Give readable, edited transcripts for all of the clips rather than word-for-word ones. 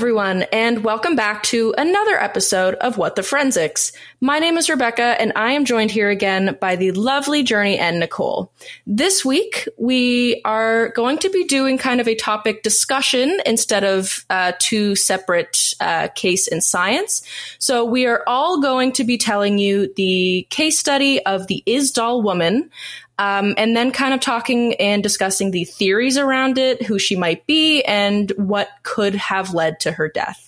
Everyone, and welcome back to another episode of What the Forensics. My name is Rebecca, and I am joined here again by the lovely Journey and Nicole. This week, we are going to be doing kind of a topic discussion instead of two separate case and science. So we are all going to be telling you the case study of the Isdal Woman, and then kind of talking and discussing the theories around it, who she might be, and what could have led to her death.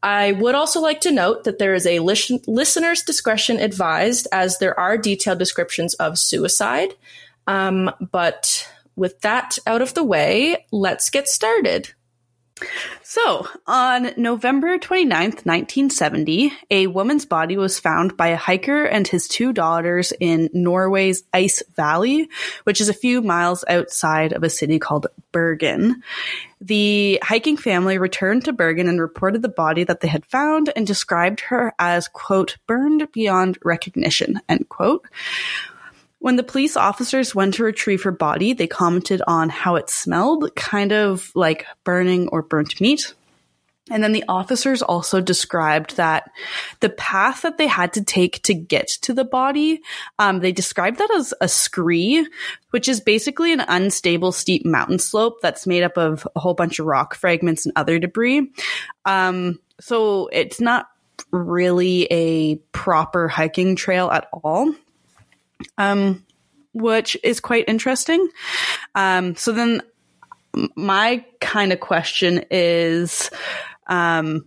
I would also like to note that there is a listener's discretion advised, as there are detailed descriptions of suicide. But with that out of the way, let's get started. So, on November 29th, 1970, a woman's body was found by a hiker and his two daughters in Norway's Ice Valley, which is a few miles outside of a city called Bergen. The hiking family returned to Bergen and reported the body that they had found and described her as, quote, burned beyond recognition, end quote. When the police officers went to retrieve her body, they commented on how it smelled, kind of like burning or burnt meat. And then the officers also described that the path that they had to take to get to the body, they described that as a scree, which is basically an unstable, steep mountain slope that's made up of a whole bunch of rock fragments and other debris. So it's not really a proper hiking trail at all. Which is quite interesting. So then my kind of question is, how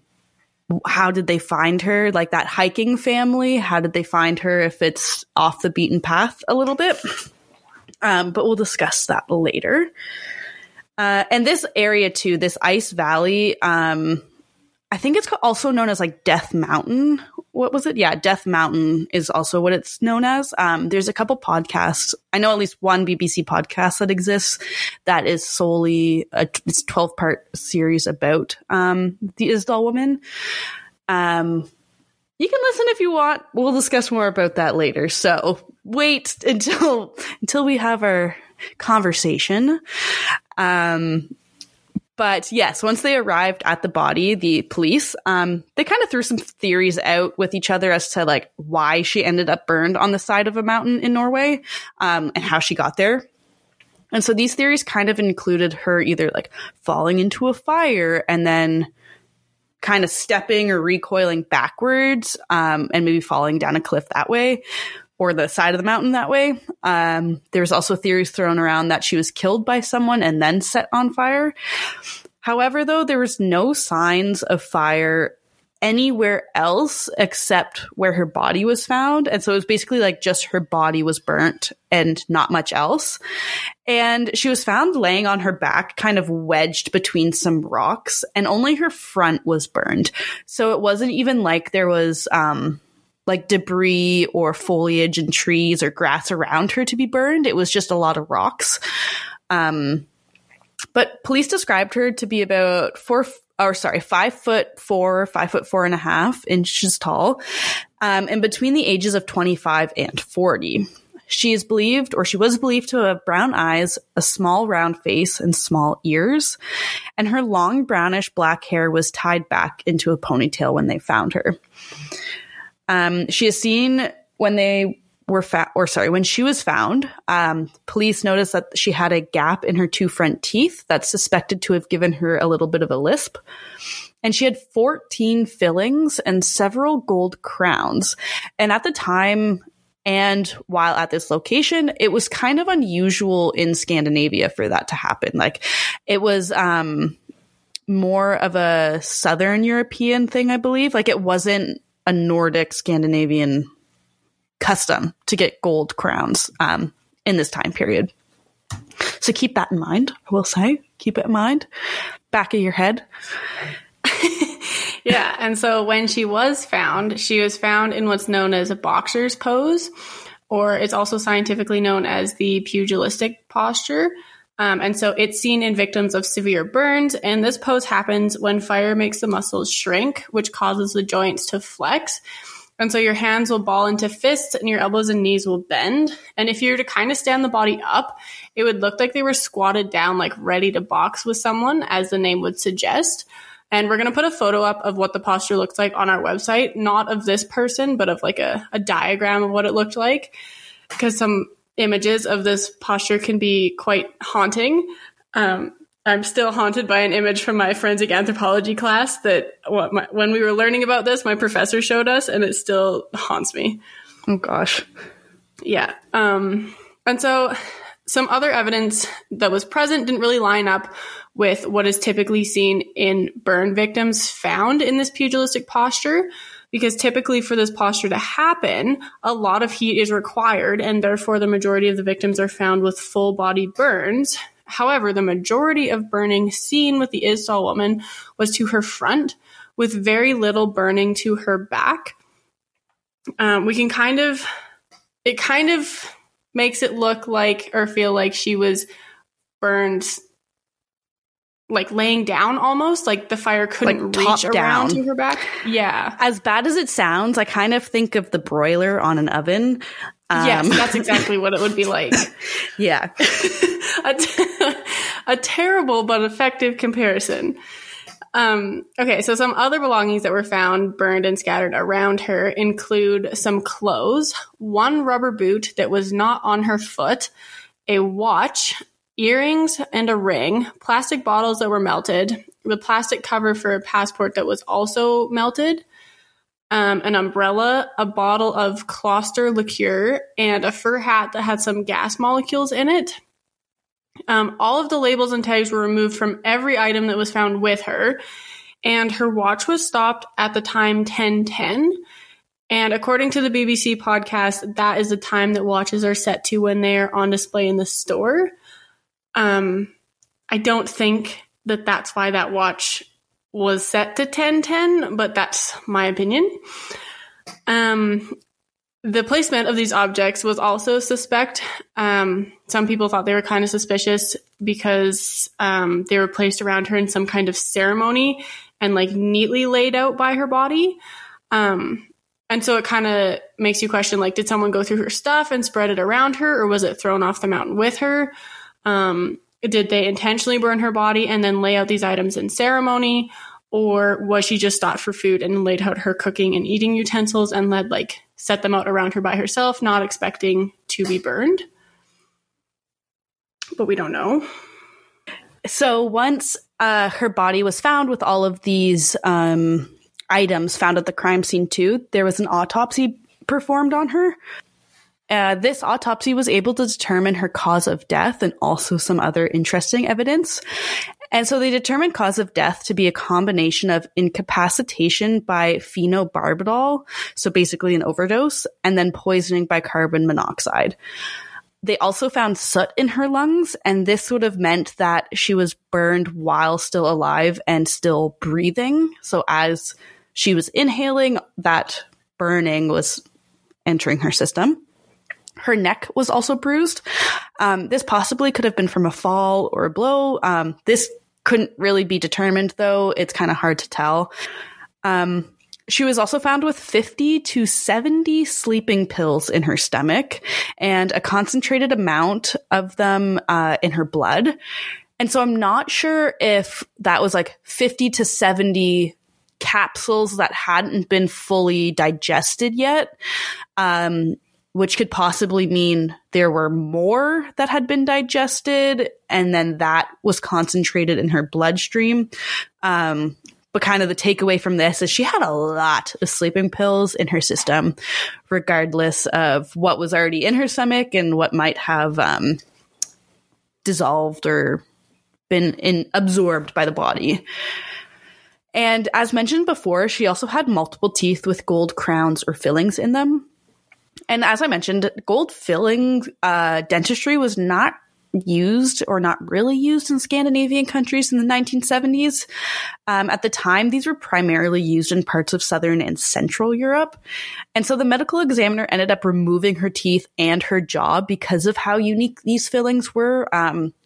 did they find her? Like that hiking family, how did they find her if it's off the beaten path a little bit? But we'll discuss that later. And this area too, this Ice Valley, I think it's also known as like Death Mountain. What was it? Yeah, Death Mountain is also what it's known as. There's a couple podcasts. I know at least one BBC podcast that exists that is solely it's 12-part series about the Isdal Woman. You can listen if you want. We'll discuss more about that later. So wait until we have our conversation. But yes, once they arrived at the body, the police, they kind of threw some theories out with each other as to like why she ended up burned on the side of a mountain in Norway, and how she got there. And so these theories kind of included her either like falling into a fire and then kind of stepping or recoiling backwards, and maybe falling down a cliff that way, or the side of the mountain that way. There's also theories thrown around that she was killed by someone and then set on fire. However, though, there was no signs of fire anywhere else except where her body was found. And so it was basically like just her body was burnt and not much else. And she was found laying on her back, kind of wedged between some rocks, and only her front was burned. So it wasn't even like there was like debris or foliage and trees or grass around her to be burned. It was just a lot of rocks. But police described her to be about 5'4" to 5'4.5" inches tall, and between the ages of 25 and 40. She was believed to have brown eyes, a small round face, and small ears. And her long brownish black hair was tied back into a ponytail when they found her. She is seen when she was found. Police noticed that she had a gap in her two front teeth that's suspected to have given her a little bit of a lisp. And she had 14 fillings and several gold crowns. And at the time, and while at this location, it was kind of unusual in Scandinavia for that to happen. Like it was more of a Southern European thing, I believe. Like it wasn't a Nordic Scandinavian custom to get gold crowns in this time period. So keep that in mind, I will say. Keep it in mind. Back of your head. Yeah, and so when she was found in what's known as a boxer's pose, or it's also scientifically known as the pugilistic posture. And so it's seen in victims of severe burns. And this pose happens when fire makes the muscles shrink, which causes the joints to flex. And so your hands will ball into fists and your elbows and knees will bend. And if you were to kind of stand the body up, it would look like they were squatted down, like ready to box with someone, as the name would suggest. And we're going to put a photo up of what the posture looks like on our website, not of this person, but of like a diagram of what it looked like, because some images of this posture can be quite haunting. I'm still haunted by an image from my forensic anthropology class that when we were learning about this, my professor showed us, and it still haunts me. Oh, gosh. Yeah. And so some other evidence that was present didn't really line up with what is typically seen in burn victims found in this pugilistic posture, because typically for this posture to happen, a lot of heat is required, and therefore the majority of the victims are found with full body burns. However, the majority of burning seen with the Isdal woman was to her front, with very little burning to her back. It kind of makes it look like or feel like she was burned, like laying down almost, like the fire couldn't reach around to her back. Yeah. As bad as it sounds, I kind of think of the broiler on an oven. Yes, that's exactly what it would be like. Yeah. A terrible but effective comparison. Okay, so some other belongings that were found burned and scattered around her include some clothes, one rubber boot that was not on her foot, a watch, earrings and a ring, plastic bottles that were melted, the plastic cover for a passport that was also melted, an umbrella, a bottle of Closter liqueur, and a fur hat that had some gas molecules in it. All of the labels and tags were removed from every item that was found with her, and her watch was stopped at the time 10:10. And according to the BBC podcast, that is the time that watches are set to when they are on display in the store. I don't think that that's why that watch was set to 10:10, but that's my opinion. The placement of these objects was also suspect. Some people thought they were kind of suspicious because they were placed around her in some kind of ceremony and like neatly laid out by her body. And so it kind of makes you question, like, did someone go through her stuff and spread it around her, or was it thrown off the mountain with her? Did they intentionally burn her body and then lay out these items in ceremony? Or was she just stopped for food and laid out her cooking and eating utensils and set them out around her by herself, not expecting to be burned? But we don't know. So once her body was found with all of these items found at the crime scene too, there was an autopsy performed on her. This autopsy was able to determine her cause of death and also some other interesting evidence. And so they determined cause of death to be a combination of incapacitation by phenobarbital, so basically an overdose, and then poisoning by carbon monoxide. They also found soot in her lungs, and this would have meant that she was burned while still alive and still breathing. So as she was inhaling, that burning was entering her system. Her neck was also bruised. This possibly could have been from a fall or a blow. This couldn't really be determined, though. It's kind of hard to tell. She was also found with 50 to 70 sleeping pills in her stomach and a concentrated amount of them in her blood. And so I'm not sure if that was 50 to 70 capsules that hadn't been fully digested yet. Which could possibly mean there were more that had been digested, and then that was concentrated in her bloodstream. But kind of the takeaway from this is she had a lot of sleeping pills in her system, regardless of what was already in her stomach and what might have dissolved or been absorbed by the body. And as mentioned before, she also had multiple teeth with gold crowns or fillings in them. And as I mentioned, gold filling dentistry was not used or not really used in Scandinavian countries in the 1970s. At the time, these were primarily used in parts of Southern and Central Europe. And so the medical examiner ended up removing her teeth and her jaw because of how unique these fillings were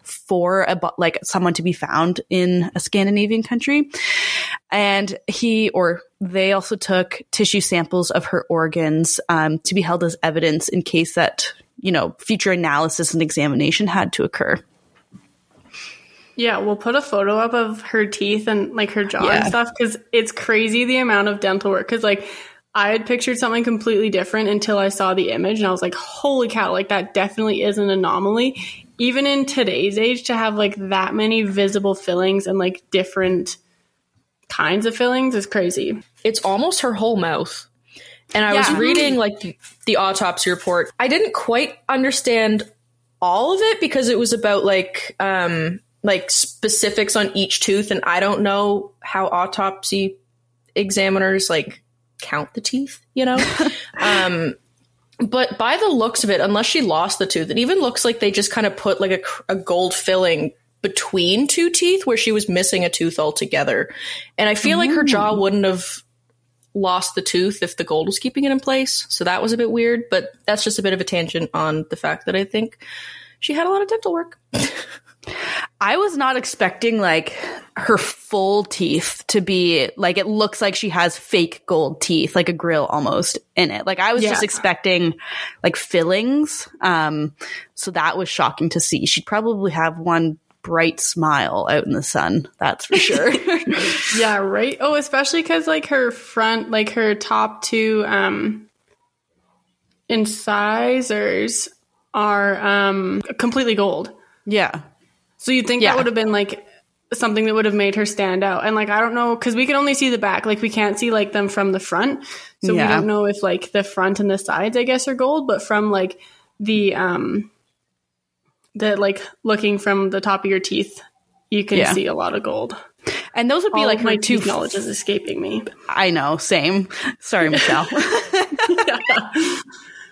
for like someone to be found in a Scandinavian country. And they also took tissue samples of her organs to be held as evidence in case that, future analysis and examination had to occur. Yeah, we'll put a photo up of her teeth and like her jaw and stuff, because it's crazy the amount of dental work. Because like I had pictured something completely different until I saw the image and I was like, holy cow, like that definitely is an anomaly. Even in today's age, to have like that many visible fillings and like different kinds of fillings is crazy. It's almost her whole mouth. And I was reading like the autopsy report. I didn't quite understand all of it because it was about like specifics on each tooth, and I don't know how autopsy examiners like count the teeth, but by the looks of it, unless she lost the tooth, it even looks like they just kind of put like a gold filling between two teeth where she was missing a tooth altogether. And I feel like her jaw wouldn't have lost the tooth if the gold was keeping it in place, so that was a bit weird. But that's just a bit of a tangent on the fact that I think she had a lot of dental work. I was not expecting like her full teeth to be like, it looks like she has fake gold teeth, like a grill almost in it. Like I was just expecting like fillings. So that was shocking to see. She'd probably have one bright smile out in the sun. That's for sure. Yeah. Right. Oh, especially cause like her front, like her top two, incisors are, completely gold. Yeah. So you'd think that would have been like something that would have made her stand out. And like, I don't know, because we can only see the back. Like we can't see like them from the front. So we don't know if like the front and the sides, I guess, are gold. But from like the like looking from the top of your teeth, you can see a lot of gold. And those would be all like my two knowledge is escaping me. I know. Same. Sorry, Michelle.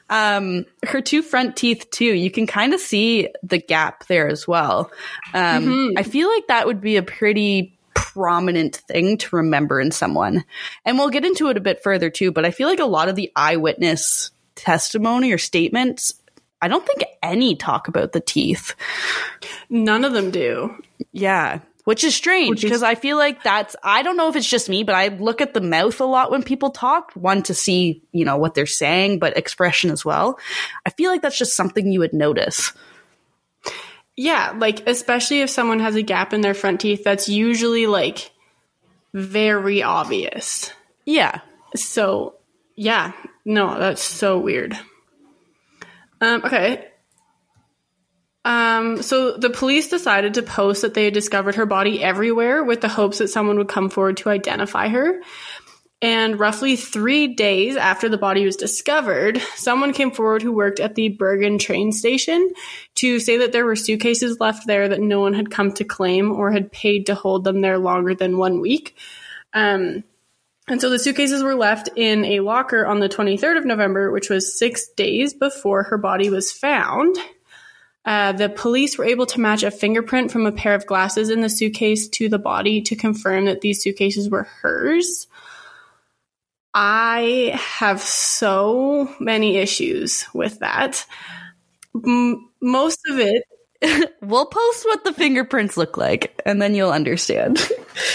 Her two front teeth too, you can kind of see the gap there as well. I feel like that would be a pretty prominent thing to remember in someone. And we'll get into it a bit further too, but I feel like a lot of the eyewitness testimony or statements, I don't think any talk about the teeth. None of them do. Yeah. Which is strange, because I feel like I don't know if it's just me, but I look at the mouth a lot when people talk, one to see, what they're saying, but expression as well. I feel like that's just something you would notice. Yeah, like, especially if someone has a gap in their front teeth, that's usually, like, very obvious. Yeah. So, yeah. No, that's so weird. Okay. So the police decided to post that they had discovered her body everywhere with the hopes that someone would come forward to identify her. And roughly 3 days after the body was discovered, someone came forward who worked at the Bergen train station to say that there were suitcases left there that no one had come to claim or had paid to hold them there longer than 1 week. And so the suitcases were left in a locker on the 23rd of November, which was 6 days before her body was found. The police were able to match a fingerprint from a pair of glasses in the suitcase to the body to confirm that these suitcases were hers. I have so many issues with that. Most of it... We'll post what the fingerprints look like, and then you'll understand.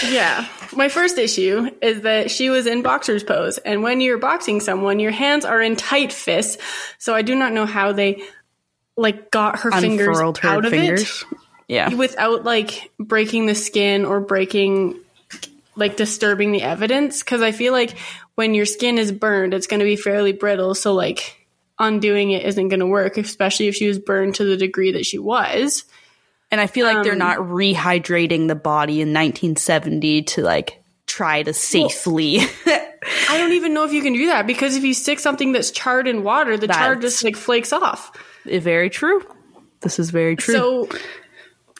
Yeah. My first issue is that she was in boxer's pose, and when you're boxing someone, your hands are in tight fists, so I do not know how they... like got her fingers out of it without like breaking the skin or breaking, like disturbing the evidence. Cause I feel like when your skin is burned, it's going to be fairly brittle. So like undoing it isn't going to work, especially if she was burned to the degree that she was. And I feel like they're not rehydrating the body in 1970 to like try to safely. I don't even know if you can do that, because if you stick something that's charred in water, that's char just like flakes off. Very true. This is very true. So,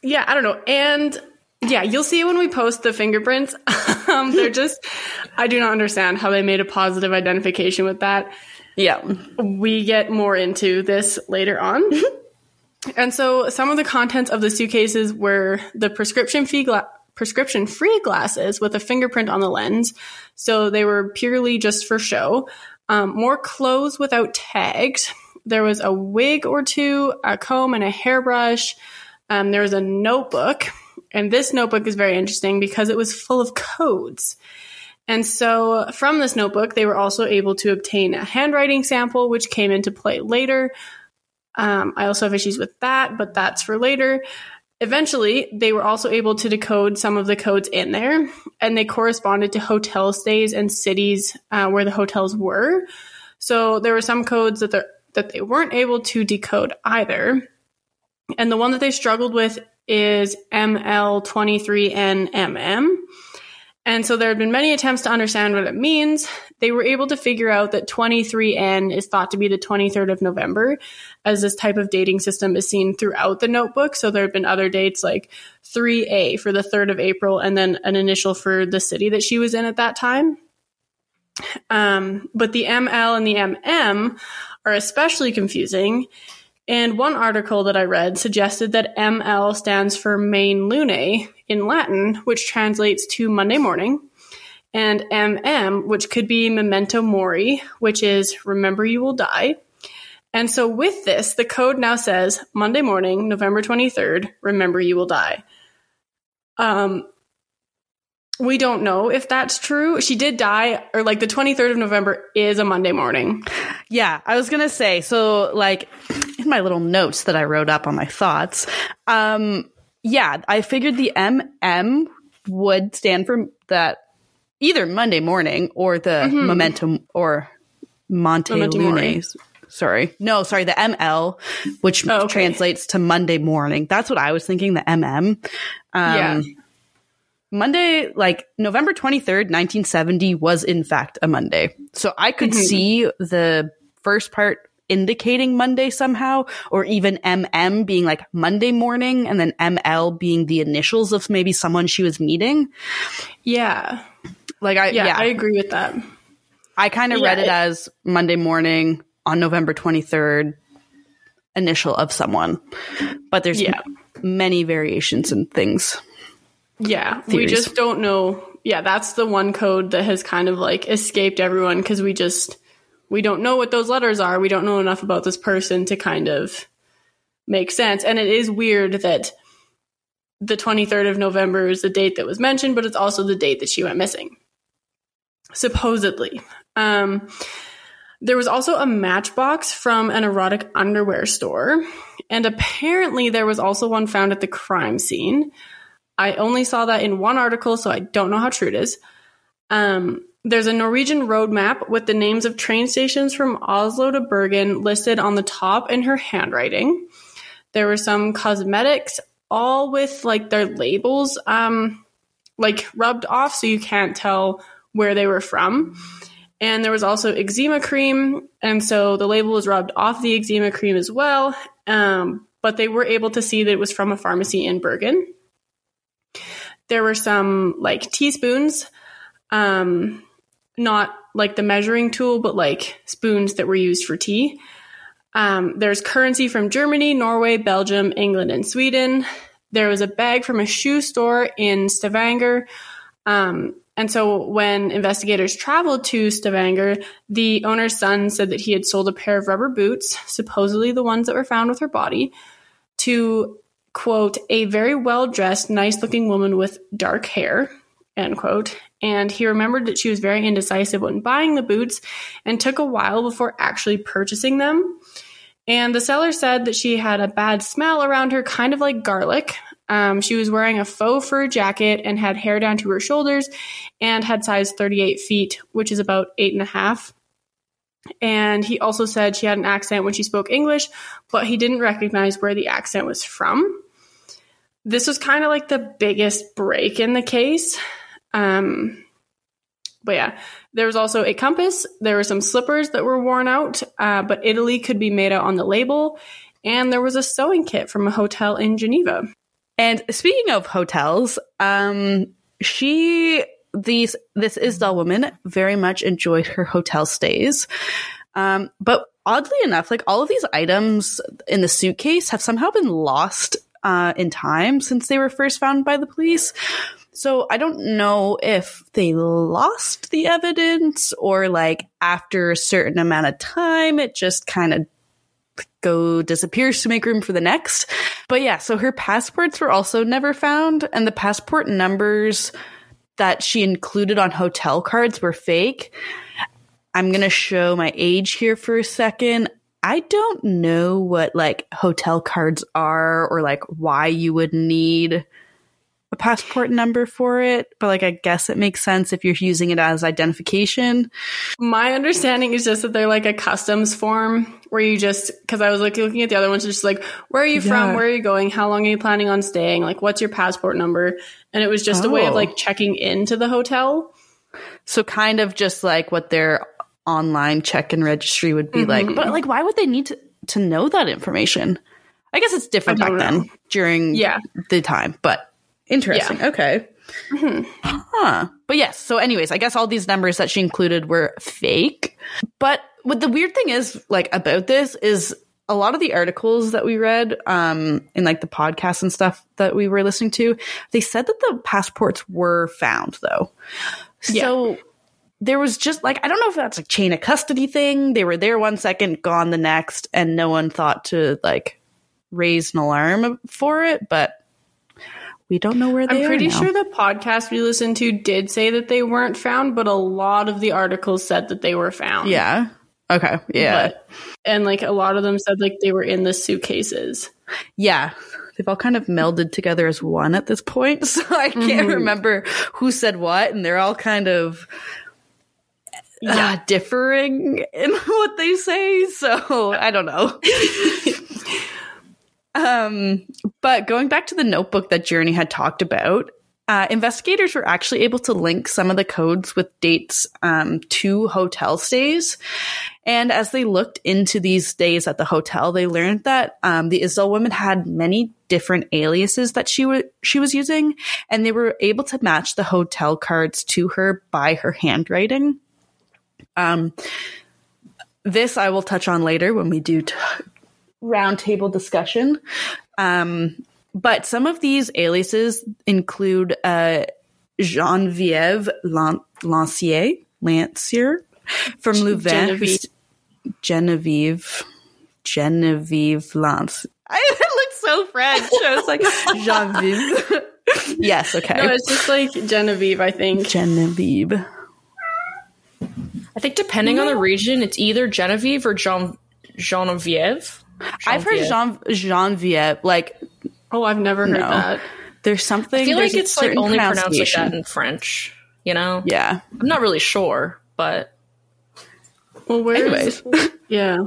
yeah, I don't know. And, yeah, you'll see when we post the fingerprints. They're just – I do not understand how they made a positive identification with that. Yeah. We get more into this later on. And so some of the contents of the suitcases were the prescription-free glasses with a fingerprint on the lens. So they were purely just for show. More clothes without tags. There was a wig or two, a comb and a hairbrush, There was a notebook, and this notebook is very interesting because it was full of codes. And so from this notebook, they were also able to obtain a handwriting sample, which came into play later. I also have issues with that, but that's for later. Eventually, they were also able to decode some of the codes in there, and they corresponded to hotel stays and cities where the hotels were. So there were some codes that they weren't able to decode either. And the one that they struggled with is ML23NMM. And so there have been many attempts to understand what it means. They were able to figure out that 23N is thought to be the 23rd of November, as this type of dating system is seen throughout the notebook. So there have been other dates like 3A for the 3rd of April, and then an initial for the city that she was in at that time. But the ML and the MM are especially confusing. And one article that I read suggested that ML stands for Main Lunae in Latin, which translates to Monday morning, and MM, which could be memento mori, which is remember you will die. And so with this, the code now says Monday morning, November 23rd, remember you will die. We don't know if that's true. She did die, or like the 23rd of November is a Monday morning. Yeah, I was going to say, so like... in my little notes that I wrote up on my thoughts. Yeah, I figured the MM would stand for that either Monday morning or the momentum or Monte Lunae. Sorry. No, sorry. The ML, which translates to Monday morning. That's what I was thinking. The MM. Yeah. Monday, like November 23rd, 1970 was in fact a Monday. So I could see the first part indicating Monday somehow, or even MM being like Monday morning, and then ML being the initials of maybe someone she was meeting. Yeah. Like I agree with that. I kind of read it as Monday morning on November 23rd, initial of someone. But there's many variations and things. Yeah. Theories. We just don't know. Yeah, that's the one code that has kind of like escaped everyone, because we don't know what those letters are. We don't know enough about this person to kind of make sense. And it is weird that the 23rd of November is the date that was mentioned, but it's also the date that she went missing, supposedly. There was also a matchbox from an erotic underwear store. And apparently there was also one found at the crime scene. I only saw that in one article, so I don't know how true it is. There's a Norwegian road map with the names of train stations from Oslo to Bergen listed on the top in her handwriting. There were some cosmetics, all with like their labels like rubbed off so you can't tell where they were from. And there was also eczema cream, and so the label was rubbed off the eczema cream as well. But they were able to see that it was from a pharmacy in Bergen. There were some like teaspoons, not like the measuring tool, but like spoons that were used for tea. There's currency from Germany, Norway, Belgium, England, and Sweden. There was a bag from a shoe store in Stavanger. And so when investigators traveled to Stavanger, the owner's son said that he had sold a pair of rubber boots, supposedly the ones that were found with her body, to, quote, a very well-dressed, nice-looking woman with dark hair, end quote. And he remembered that she was very indecisive when buying the boots and took a while before actually purchasing them. And the seller said that she had a bad smell around her, kind of like garlic. She was wearing a faux fur jacket and had hair down to her shoulders and had size 38 feet, which is about 8.5. And he also said she had an accent when she spoke English, but he didn't recognize where the accent was from. This was kind of like the biggest break in the case. But yeah, there was also a compass. There were some slippers that were worn out, but Italy could be made out on the label. And there was a sewing kit from a hotel in Geneva. And speaking of hotels, this Isdal woman very much enjoyed her hotel stays. But oddly enough, like all of these items in the suitcase have somehow been lost in time since they were first found by the police. So I don't know if they lost the evidence or like after a certain amount of time, it just kind of go disappears to make room for the next. But yeah, so her passports were also never found, and the passport numbers that she included on hotel cards were fake. I'm going to show my age here for a second. I don't know what like hotel cards are or like why you would need a passport number for it, but like I guess it makes sense if you're using it as identification. My understanding is just that they're like a customs form where you just, because I was like looking at the other ones, just like, where are you from? Where are you going? How long are you planning on staying? Like, what's your passport number? And it was just a way of like checking into the hotel. So kind of just like what their online check-in registry would be like, but like why would they need to know that information? I guess it's different back then during the time, but interesting. Yeah. Okay. But yes. So anyways, I guess all these numbers that she included were fake. But what the weird thing is like about this is a lot of the articles that we read in like the podcast and stuff that we were listening to, they said that the passports were found though. So there was just like, I don't know if that's a chain of custody thing. They were there one second, gone the next, and no one thought to like raise an alarm for it. But we don't know where they are. I'm pretty sure the podcast we listened to did say that they weren't found, but a lot of the articles said that they were found. Yeah. Okay. Yeah. But, and like a lot of them said like they were in the suitcases. Yeah. They've all kind of melded together as one at this point. So I can't remember who said what, and they're all kind of differing in what they say. So I don't know. But going back to the notebook that Journey had talked about, investigators were actually able to link some of the codes with dates to hotel stays. And as they looked into these stays at the hotel, they learned that the Isdal woman had many different aliases that she was using, and they were able to match the hotel cards to her by her handwriting. This I will touch on later when we do roundtable discussion. But some of these aliases include Geneviève Lancier from Louvain. Geneviève Lancier. I looked so French. I was like, Geneviève. Yes, okay. No, it's just like Geneviève, I think. Geneviève. I think depending on the region, it's either Geneviève or Geneviève. I've heard Geneviève, like... Oh, I've never heard that. There's something... I feel like it's like only pronounced like that in French, you know? Yeah. I'm not really sure, but... Well, where anyways. Is... Yeah.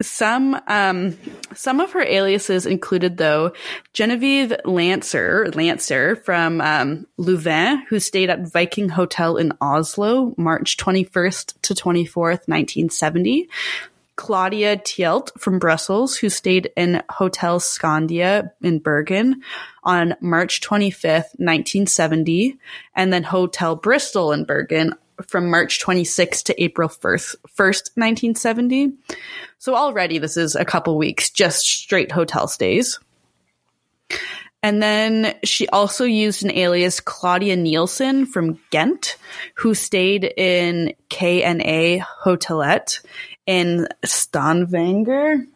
Some of her aliases included, though, Geneviève Lancier from Louvain, who stayed at Viking Hotel in Oslo, March 21st to 24th, 1970. Claudia Tjelt from Brussels, who stayed in Hotel Scandia in Bergen on March 25th, 1970. And then Hotel Bristol in Bergen from March 26th to April 1st, 1970. So already this is a couple weeks, just straight hotel stays. And then she also used an alias Claudia Nielsen from Ghent, who stayed in KNA Hotelette in Stavanger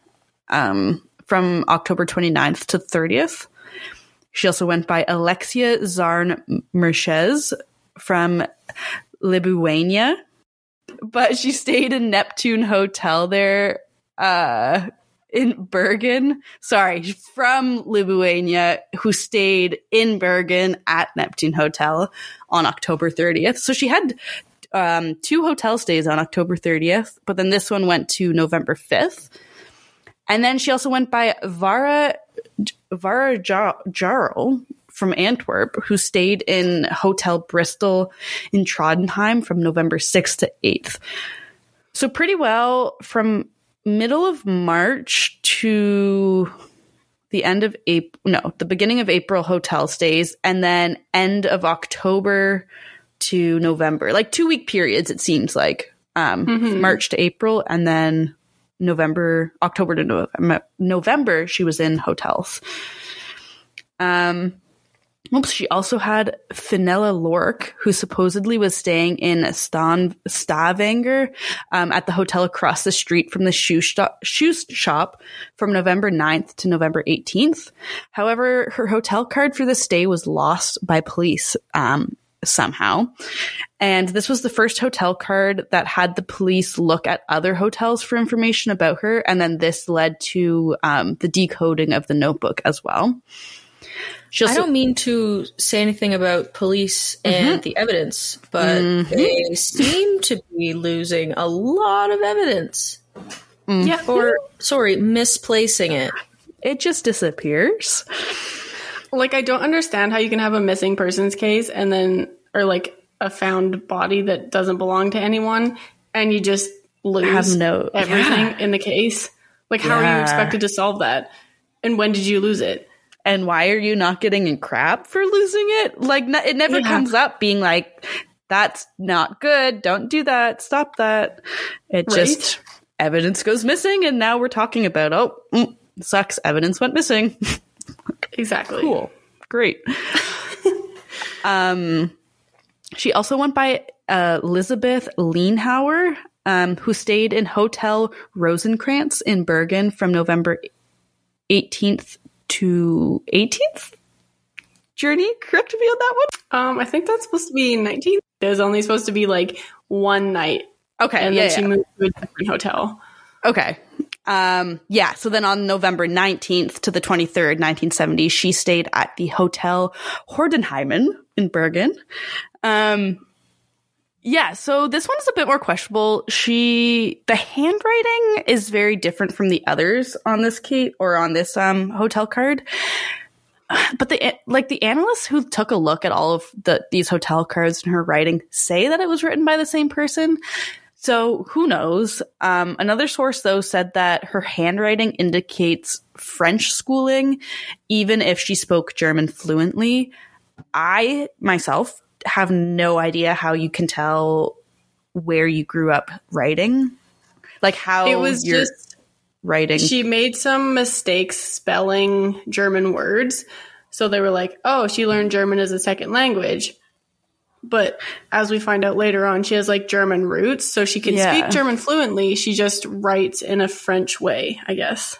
from October 29th to 30th. She also went by Alexia Zarn-Marchez from Lithuania, but she stayed in Neptune Hotel there in Bergen. Sorry, from Lithuania, who stayed in Bergen at Neptune Hotel on October 30th. So she had two hotel stays on October 30th, but then this one went to November 5th. And then she also went by Vara Jarl from Antwerp, who stayed in Hotel Bristol in Trondheim from November 6th to 8th. So pretty well from middle of March to the end of April, no, the beginning of April hotel stays, and then end of October to November, like 2 week periods, it seems like March to April, and then October to November, she was in hotels. She also had Finella Lork, who supposedly was staying in Stavanger at the hotel across the street from the shoe shop from November 9th to November 18th. However, her hotel card for the stay was lost by police somehow. And this was the first hotel card that had the police look at other hotels for information about her. And then this led to the decoding of the notebook as well. I don't mean to say anything about police and the evidence, but they seem to be losing a lot of evidence. Misplacing it. It just disappears. Like, I don't understand how you can have a missing persons case and then, or like a found body that doesn't belong to anyone, and you just lose everything in the case. Like, how are you expected to solve that? And when did you lose it? And why are you not getting in crap for losing it? Like, it never comes up being like, that's not good. Don't do that. Stop that. It just, evidence goes missing. And now we're talking about, sucks. Evidence went missing. Exactly. Cool. Great. She also went by Elizabeth Lienhauer, who stayed in Hotel Rosenkrantz in Bergen from November 18th to 18th? Journey, correct me on that one? I think that's supposed to be 19th. There's only supposed to be like one night. Okay. And then she moved to a different hotel. Okay. So then on November 19th to the 23rd, 1970, she stayed at the Hotel Hordenheimen in Bergen. So this one is a bit more questionable. The handwriting is very different from the others on this Kate or on this hotel card. But the analysts who took a look at all of these hotel cards and her writing say that it was written by the same person. So who knows? Another source, though, said that her handwriting indicates French schooling, even if she spoke German fluently. I myself have no idea how you can tell where you grew up writing, like how it was just writing. She made some mistakes spelling German words, so they were like, oh, she learned German as a second language. But as we find out later on, she has like German roots, so she can speak German fluently. She just writes in a French way, I guess.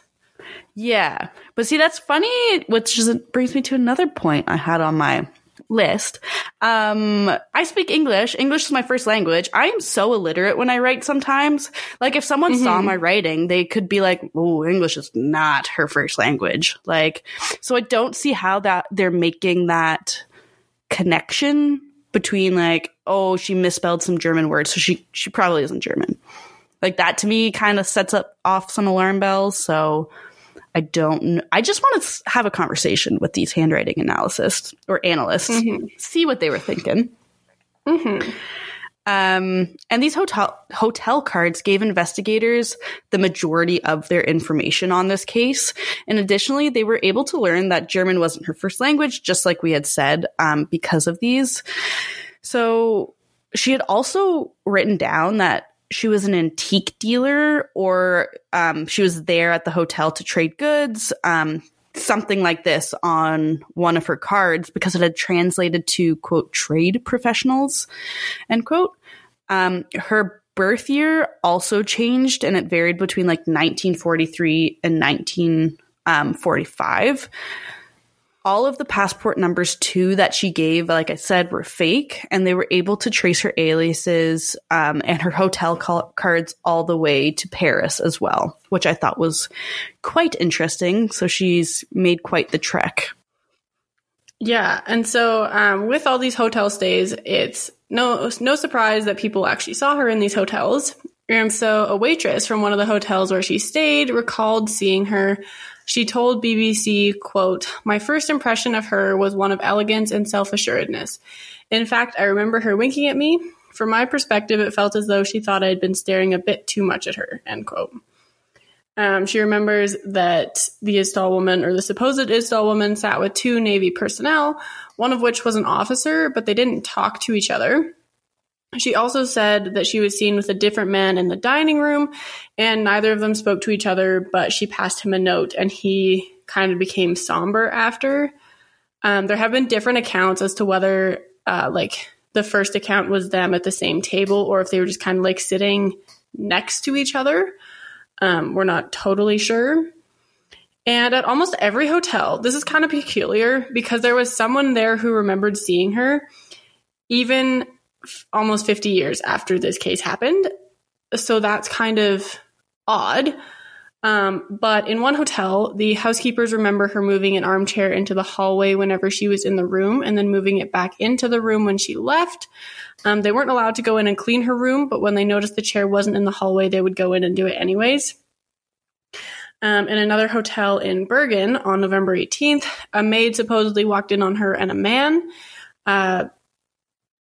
Yeah, but see, that's funny, which just brings me to another point I had on my list. I speak English is my first language. I am so illiterate when I write sometimes. Like, if someone saw my writing, they could be like, oh, English is not her first language. Like, so I don't see how that they're making that connection between like, oh, she misspelled some German words, so she probably isn't German. Like, that to me kind of sets off some alarm bells. So I just want to have a conversation with these handwriting analysts, see what they were thinking. And these hotel cards gave investigators the majority of their information on this case. And additionally, they were able to learn that German wasn't her first language, just like we had said, because of these. So she had also written down that she was an antique dealer, or she was there at the hotel to trade goods, something like this on one of her cards, because it had translated to, quote, trade professionals, end quote. Her birth year also changed, and it varied between like 1943 and 1945. All of the passport numbers, too, that she gave, like I said, were fake, and they were able to trace her aliases and her hotel cards all the way to Paris as well, which I thought was quite interesting. So she's made quite the trek. Yeah, and so with all these hotel stays, it's no surprise that people actually saw her in these hotels. And so a waitress from one of the hotels where she stayed recalled seeing her. She told BBC, quote, "My first impression of her was one of elegance and self-assuredness. In fact, I remember her winking at me. From my perspective, it felt as though she thought I had been staring a bit too much at her," end quote. She remembers that the Isdal woman, or the supposed Isdal woman, sat with two Navy personnel, one of which was an officer, but they didn't talk to each other. She also said that she was seen with a different man in the dining room, and neither of them spoke to each other, but she passed him a note, and he kind of became somber after. There have been different accounts as to whether the first account was them at the same table or if they were just kind of like sitting next to each other. We're not totally sure. And at almost every hotel, this is kind of peculiar because there was someone there who remembered seeing her even almost 50 years after this case happened. So that's kind of odd. But in one hotel, the housekeepers remember her moving an armchair into the hallway whenever she was in the room and then moving it back into the room when she left. They weren't allowed to go in and clean her room, but when they noticed the chair wasn't in the hallway, they would go in and do it anyways. In another hotel in Bergen on November 18th, a maid supposedly walked in on her and a man.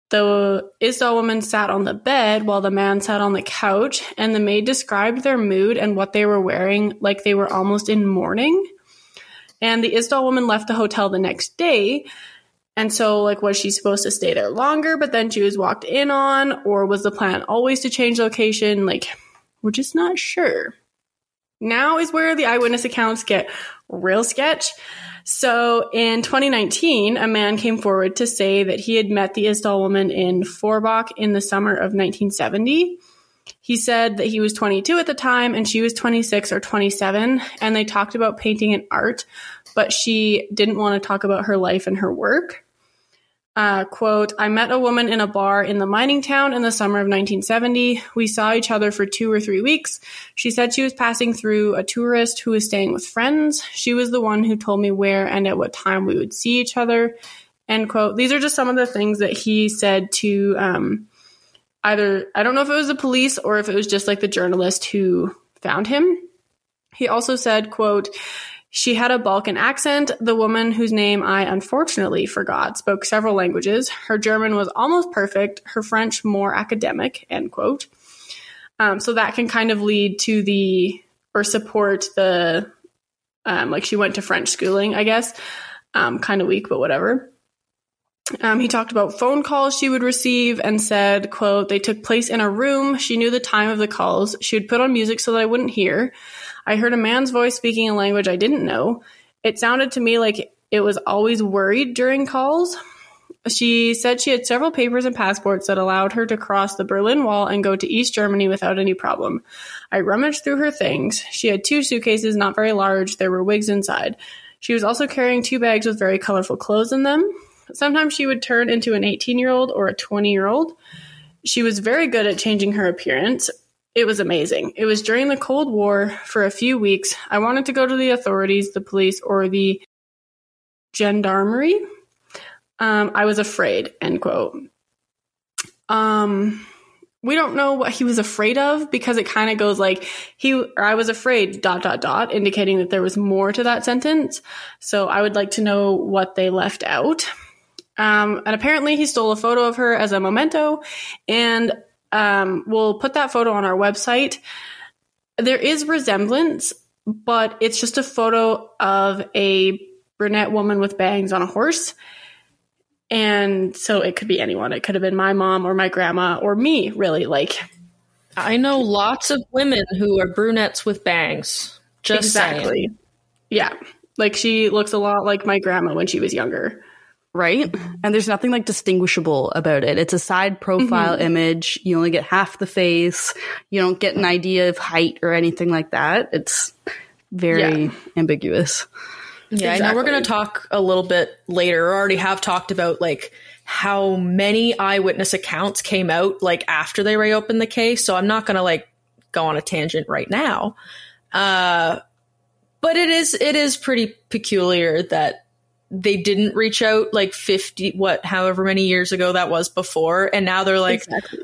The Isdal woman sat on the bed while the man sat on the couch, and the maid described their mood and what they were wearing like they were almost in mourning. And the Isdal woman left the hotel the next day. And so, was she supposed to stay there longer, but then she was walked in on? Or was the plan always to change location? We're just not sure. Now is where the eyewitness accounts get real sketch. So in 2019, a man came forward to say that he had met the Isdal woman in Forbach in the summer of 1970. He said that he was 22 at the time and she was 26 or 27, and they talked about painting and art, but she didn't want to talk about her life and her work. Quote, I met a woman in a bar in the mining town in the summer of 1970. We saw each other for 2 or 3 weeks. She said she was passing through a tourist who was staying with friends. She was the one who told me where and at what time we would see each other. End quote. These are just some of the things that he said to either, I don't know if it was the police or if it was just the journalist who found him. He also said, quote, she had a Balkan accent. The woman whose name I unfortunately forgot spoke several languages. Her German was almost perfect. Her French more academic, end quote. So that can kind of lead to support the, she went to French schooling, I guess. Kind of weak, but whatever. He talked about phone calls she would receive and said, quote, they took place in a room. She knew the time of the calls. She would put on music so that I wouldn't hear. I heard a man's voice speaking a language I didn't know. It sounded to me like it was always worried during calls. She said she had several papers and passports that allowed her to cross the Berlin Wall and go to East Germany without any problem. I rummaged through her things. She had 2 suitcases, not very large. There were wigs inside. She was also carrying 2 bags with very colorful clothes in them. Sometimes she would turn into an 18-year-old or a 20-year-old. She was very good at changing her appearance. It was amazing. It was during the Cold War for a few weeks. I wanted to go to the authorities, the police, or the gendarmerie. I was afraid, end quote. We don't know what he was afraid of because it kind of goes I was afraid, ... indicating that there was more to that sentence. So I would like to know what they left out. And apparently he stole a photo of her as a memento, and we'll put that photo on our website. There is resemblance, but it's just a photo of a brunette woman with bangs on a horse. And so it could be anyone. It could have been my mom or my grandma or me, really. I know lots of women who are brunettes with bangs. Just exactly. Saying. Yeah. She looks a lot like my grandma when she was younger. Right? And there's nothing distinguishable about it. It's a side profile image. You only get half the face. You don't get an idea of height or anything like that. It's very ambiguous. Yeah, exactly. I know we're going to talk a little bit later. We already have talked about how many eyewitness accounts came out after they reopened the case. So I'm not going to go on a tangent right now. But it is pretty peculiar that they didn't reach out 50, however many years ago that was before. And now they're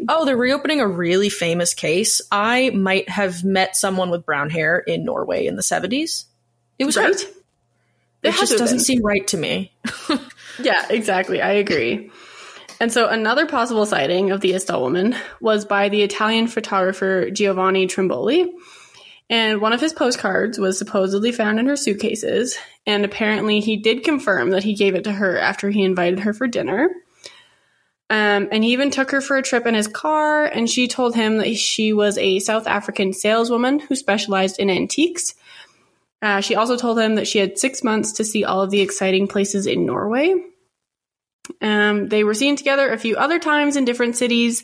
oh, they're reopening a really famous case. I might have met someone with brown hair in Norway in the 70s. It was right. It just doesn't seem right to me. Yeah, exactly. I agree. And so another possible sighting of the Isdal woman was by the Italian photographer Giovanni Trimboli. And one of his postcards was supposedly found in her suitcases, and apparently he did confirm that he gave it to her after he invited her for dinner. And he even took her for a trip in his car, and she told him that she was a South African saleswoman who specialized in antiques. She also told him that she had 6 months to see all of the exciting places in Norway. They were seen together a few other times in different cities.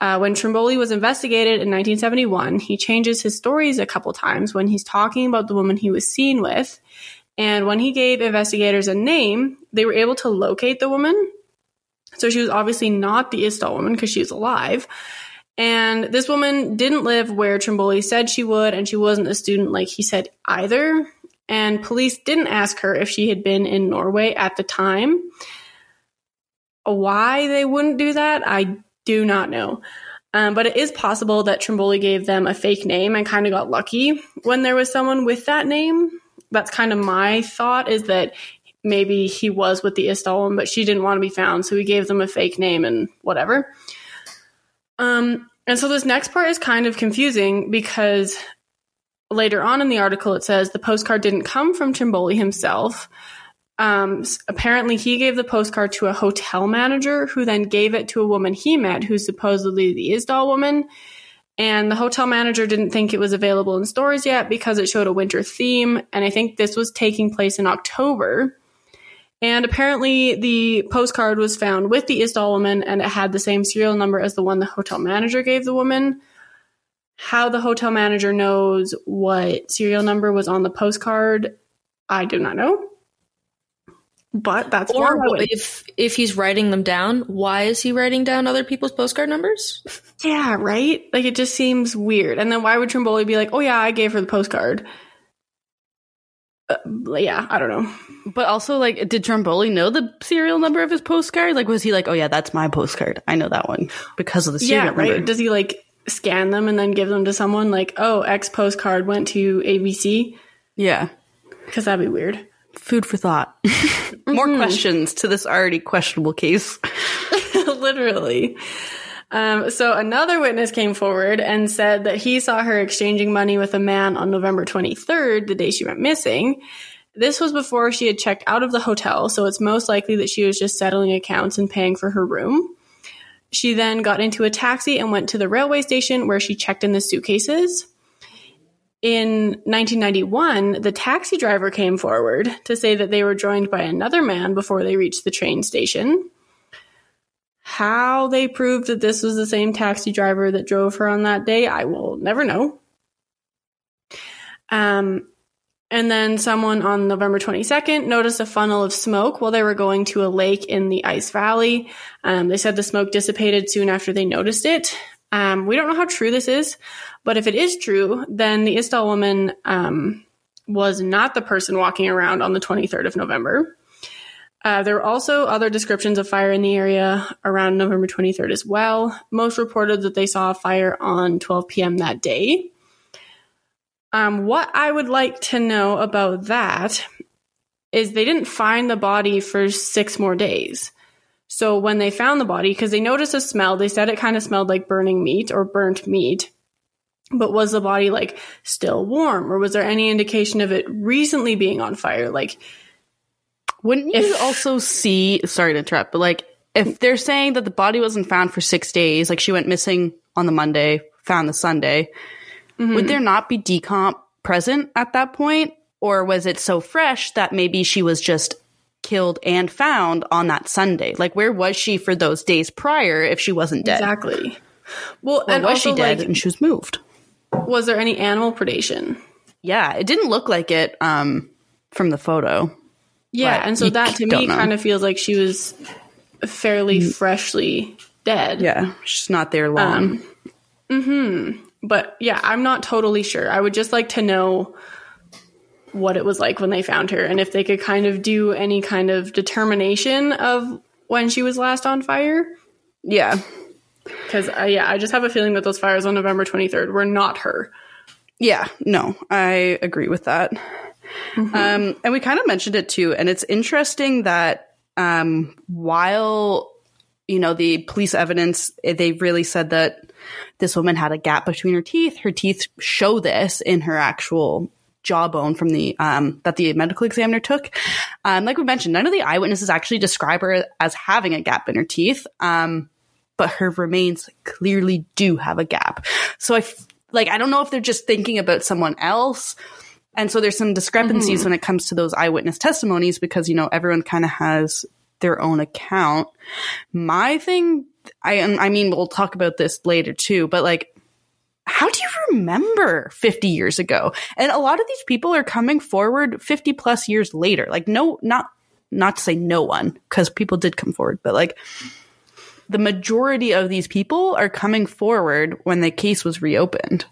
When Stromboli was investigated in 1971, he changes his stories a couple times when he's talking about the woman he was seen with. And when he gave investigators a name, they were able to locate the woman. So she was obviously not the Isdal woman because she was alive. And this woman didn't live where Stromboli said she would, and she wasn't a student like he said either. And police didn't ask her if she had been in Norway at the time. Why they wouldn't do that, I do not know. But it is possible that Stromboli gave them a fake name and kind of got lucky when there was someone with that name. That's kind of my thought, is that maybe he was with the Isdal woman, but she didn't want to be found, so he gave them a fake name and whatever. And so this next part is kind of confusing because later on in the article it says the postcard didn't come from Stromboli himself. Apparently he gave the postcard to a hotel manager who then gave it to a woman he met who's supposedly the Isdal woman. And the hotel manager didn't think it was available in stores yet because it showed a winter theme. And I think this was taking place in October. And apparently the postcard was found with the Isdal woman, and it had the same serial number as the one the hotel manager gave the woman. How the hotel manager knows what serial number was on the postcard, I do not know. But that's or if he's writing them down, why is he writing down other people's postcard numbers? Yeah, right? Like, it just seems weird. And then why would Stromboli be like, oh yeah, I gave her the postcard? Yeah, I don't know. But also, like, did Stromboli know the serial number of his postcard? Like, was he like, oh yeah, that's my postcard, I know that one because of the serial number? Yeah, right? Does he like scan them and then give them to someone? Like, oh, X postcard went to ABC? Yeah. Because that'd be weird. Food for thought. More questions to this already questionable case. Literally. So another witness came forward and said that he saw her exchanging money with a man on November 23rd, the day she went missing. This was before she had checked out of the hotel, so it's most likely that she was just settling accounts and paying for her room. She then got into a taxi and went to the railway station where she checked in the suitcases. In 1991, the taxi driver came forward to say that they were joined by another man before they reached the train station. How they proved that this was the same taxi driver that drove her on that day, I will never know. And then someone on November 22nd noticed a funnel of smoke while they were going to a lake in the Ice Valley. They said the smoke dissipated soon after they noticed it. We don't know how true this is, but if it is true, then the Isdal woman was not the person walking around on the 23rd of November. There were also other descriptions of fire in the area around November 23rd as well. Most reported that they saw a fire on 12 p.m. that day. What I would like to know about that is they didn't find the body for 6 more days. So when they found the body, because they noticed a smell, they said it kind of smelled like burning meat or burnt meat. But was the body, like, still warm? Or was there any indication of it recently being on fire? Like, wouldn't you also see, sorry to interrupt, but, like, if they're saying that the body wasn't found for 6 days, like, she went missing on the Monday, found the Sunday, would there not be decomp present at that point? Or was it so fresh that maybe she was just killed and found on that Sunday? Like, where was she for those days prior if she wasn't dead? Exactly. Well, and was she dead, like, and she was moved? Was there any animal predation? Yeah, it didn't look like it from the photo. Yeah, and so that to me kind of feels like she was fairly freshly dead. Yeah, she's not there long. But yeah, I'm not totally sure. I would just like to know what it was like when they found her, and if they could kind of do any kind of determination of when she was last on fire. Yeah. Because, I just have a feeling that those fires on November 23rd were not her. Yeah, no, I agree with that. And we kind of mentioned it too, and it's interesting that while, you know, the police evidence, they really said that this woman had a gap between her teeth. Her teeth show this in her actual jawbone from the that the medical examiner took. Like we mentioned, none of the eyewitnesses actually describe her as having a gap in her teeth. But her remains clearly do have a gap. So I don't know if they're just thinking about someone else And so there's some discrepancies when it comes to those eyewitness testimonies because, you know, everyone kind of has their own account. My thing, I mean, we'll talk about this later too, but like, how do you remember 50 years ago? And a lot of these people are coming forward 50 plus years later. Like, no, not to say no one, because people did come forward, but like the majority of these people are coming forward when the case was reopened.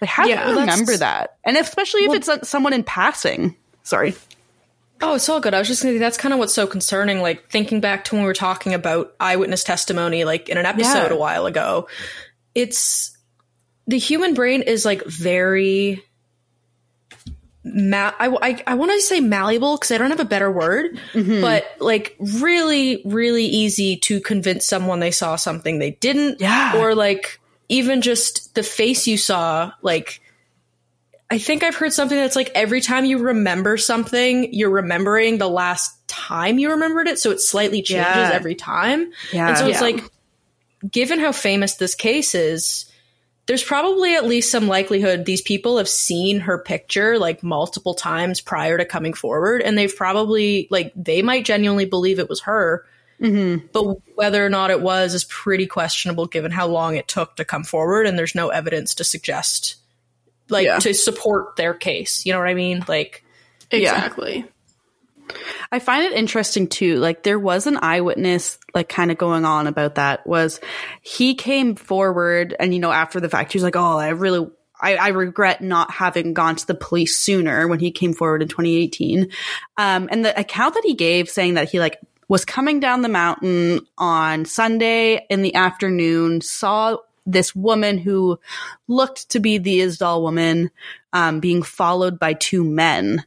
Like, how do you remember that? And especially if it's someone in passing. Sorry. Oh, it's all good. I was just going to say, that's kind of what's so concerning. Like, thinking back to when we were talking about eyewitness testimony, like in an episode a while ago, it's the human brain is like very, I want to say malleable because I don't have a better word, but like really, really easy to convince someone they saw something they didn't. Yeah. Or like even just the face you saw, like, I think I've heard something that's like every time you remember something, you're remembering the last time you remembered it. So it slightly changes every time. Yeah. And so it's like, given how famous this case is, there's probably at least some likelihood these people have seen her picture like multiple times prior to coming forward. And they've probably like, they might genuinely believe it was her. Mm-hmm. But whether or not it was is pretty questionable given how long it took to come forward. And there's no evidence to suggest to support their case. You know what I mean? Like, exactly. I find it interesting too. Like, there was an eyewitness, like, kind of going on about that. Was he came forward and, you know, after the fact, he was like, oh, I regret not having gone to the police sooner, when he came forward in 2018. And the account that he gave, saying that he like was coming down the mountain on Sunday in the afternoon, saw this woman who looked to be the Isdal woman being followed by two men.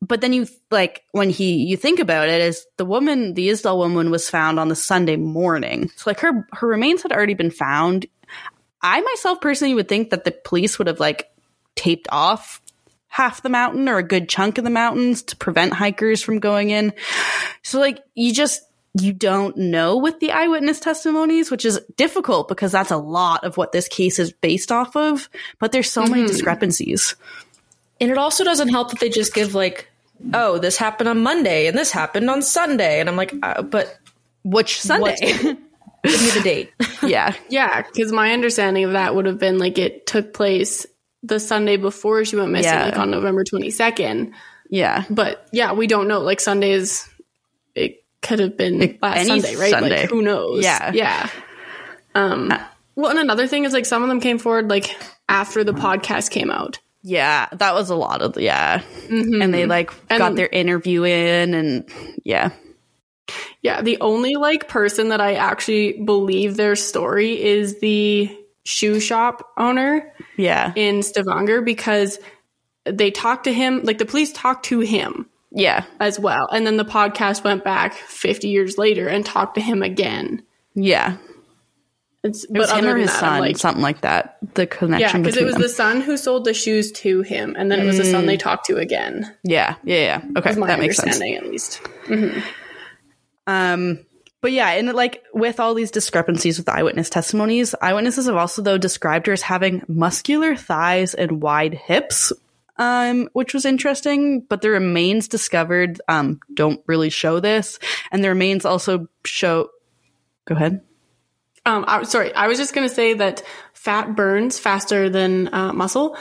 But then you think about it, is the Isdal woman was found on the Sunday morning. So like her remains had already been found. I myself personally would think that the police would have like taped off half the mountain or a good chunk of the mountains to prevent hikers from going in. So like you don't know with the eyewitness testimonies, which is difficult because that's a lot of what this case is based off of. But there's so many discrepancies. And it also doesn't help that they just give like, oh, this happened on Monday and this happened on Sunday. And I'm like, but which Sunday? Give me the date. Yeah. Yeah. Because my understanding of that would have been like it took place the Sunday before she went missing, like on November 22nd. Yeah. But yeah, we don't know. Like Sunday is... could have been last Sunday, right? Sunday. Like, who knows? Yeah. Yeah. Well, and another thing is like some of them came forward like after the podcast came out. Yeah. That was a lot of and they like got their interview in and yeah. Yeah. The only like person that I actually believe their story is the shoe shop owner in Stavanger, because they talked to him, like the police talked to him. Yeah. As well. And then the podcast went back 50 years later and talked to him again. Yeah. It was him or his son, like, something like that. The connection between them. Yeah, because it was the son who sold the shoes to him, and then it was the son they talked to again. Yeah. Yeah, yeah. Okay, that makes sense. My understanding, at least. Mm-hmm. But yeah, and like with all these discrepancies with eyewitness testimonies, eyewitnesses have also, though, described her as having muscular thighs and wide hips, which was interesting, but the remains discovered don't really show this, and the remains also show... Go ahead. I was just going to say that fat burns faster than muscle,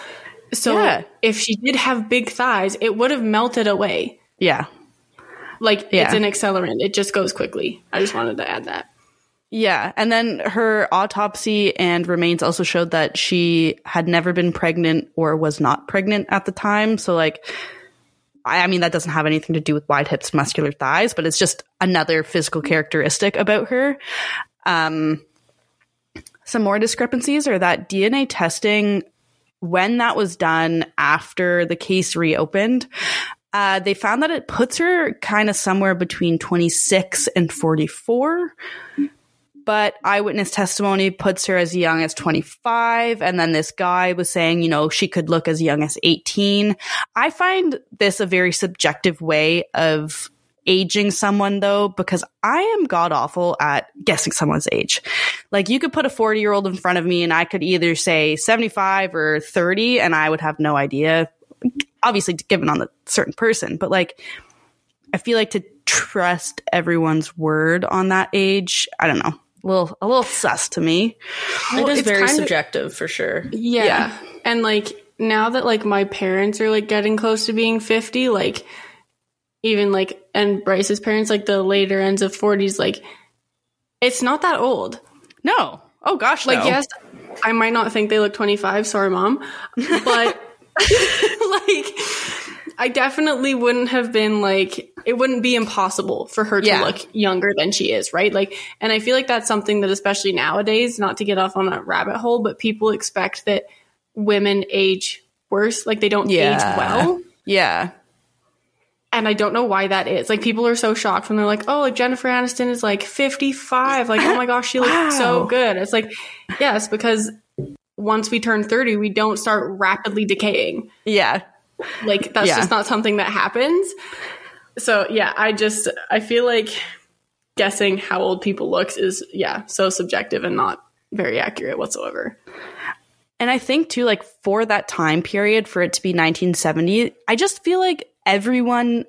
so if she did have big thighs, it would have melted away. Yeah. Like, it's an accelerant. It just goes quickly. I just wanted to add that. Yeah, and then her autopsy and remains also showed that she had never been pregnant or was not pregnant at the time. So, like, I mean, that doesn't have anything to do with wide hips, muscular thighs, but it's just another physical characteristic about her. Some more discrepancies are that DNA testing, when that was done after the case reopened, they found that it puts her kind of somewhere between 26 and 44. But eyewitness testimony puts her as young as 25. And then this guy was saying, you know, she could look as young as 18. I find this a very subjective way of aging someone, though, because I am god awful at guessing someone's age. Like, you could put a 40-year-old in front of me and I could either say 75 or 30, and I would have no idea. obviously given on the certain person, but like I feel like to trust everyone's word on that age, I don't know, a little sus to me. Well, it is very subjective for sure. Yeah. And like now that like my parents are like getting close to being 50, like even like, and Bryce's parents, like the later ends of 40s, like it's not that old. No. Oh gosh. Like, no. Yes, I might not think they look 25. Sorry, mom. But like, I definitely wouldn't have been like, it wouldn't be impossible for her to look younger than she is. Right. Like, and I feel like that's something that, especially nowadays, not to get off on a rabbit hole, but people expect that women age worse. Like they don't age well. Yeah. And I don't know why that is. Like, people are so shocked when they're like, oh, like Jennifer Aniston is like 55. Like, oh my gosh, she looks so good. It's like, yes, because once we turn 30, we don't start rapidly decaying. Yeah. Like, that's just not something that happens. So, yeah, I feel like guessing how old people look is, so subjective and not very accurate whatsoever. And I think, too, like, for that time period, for it to be 1970, I just feel like everyone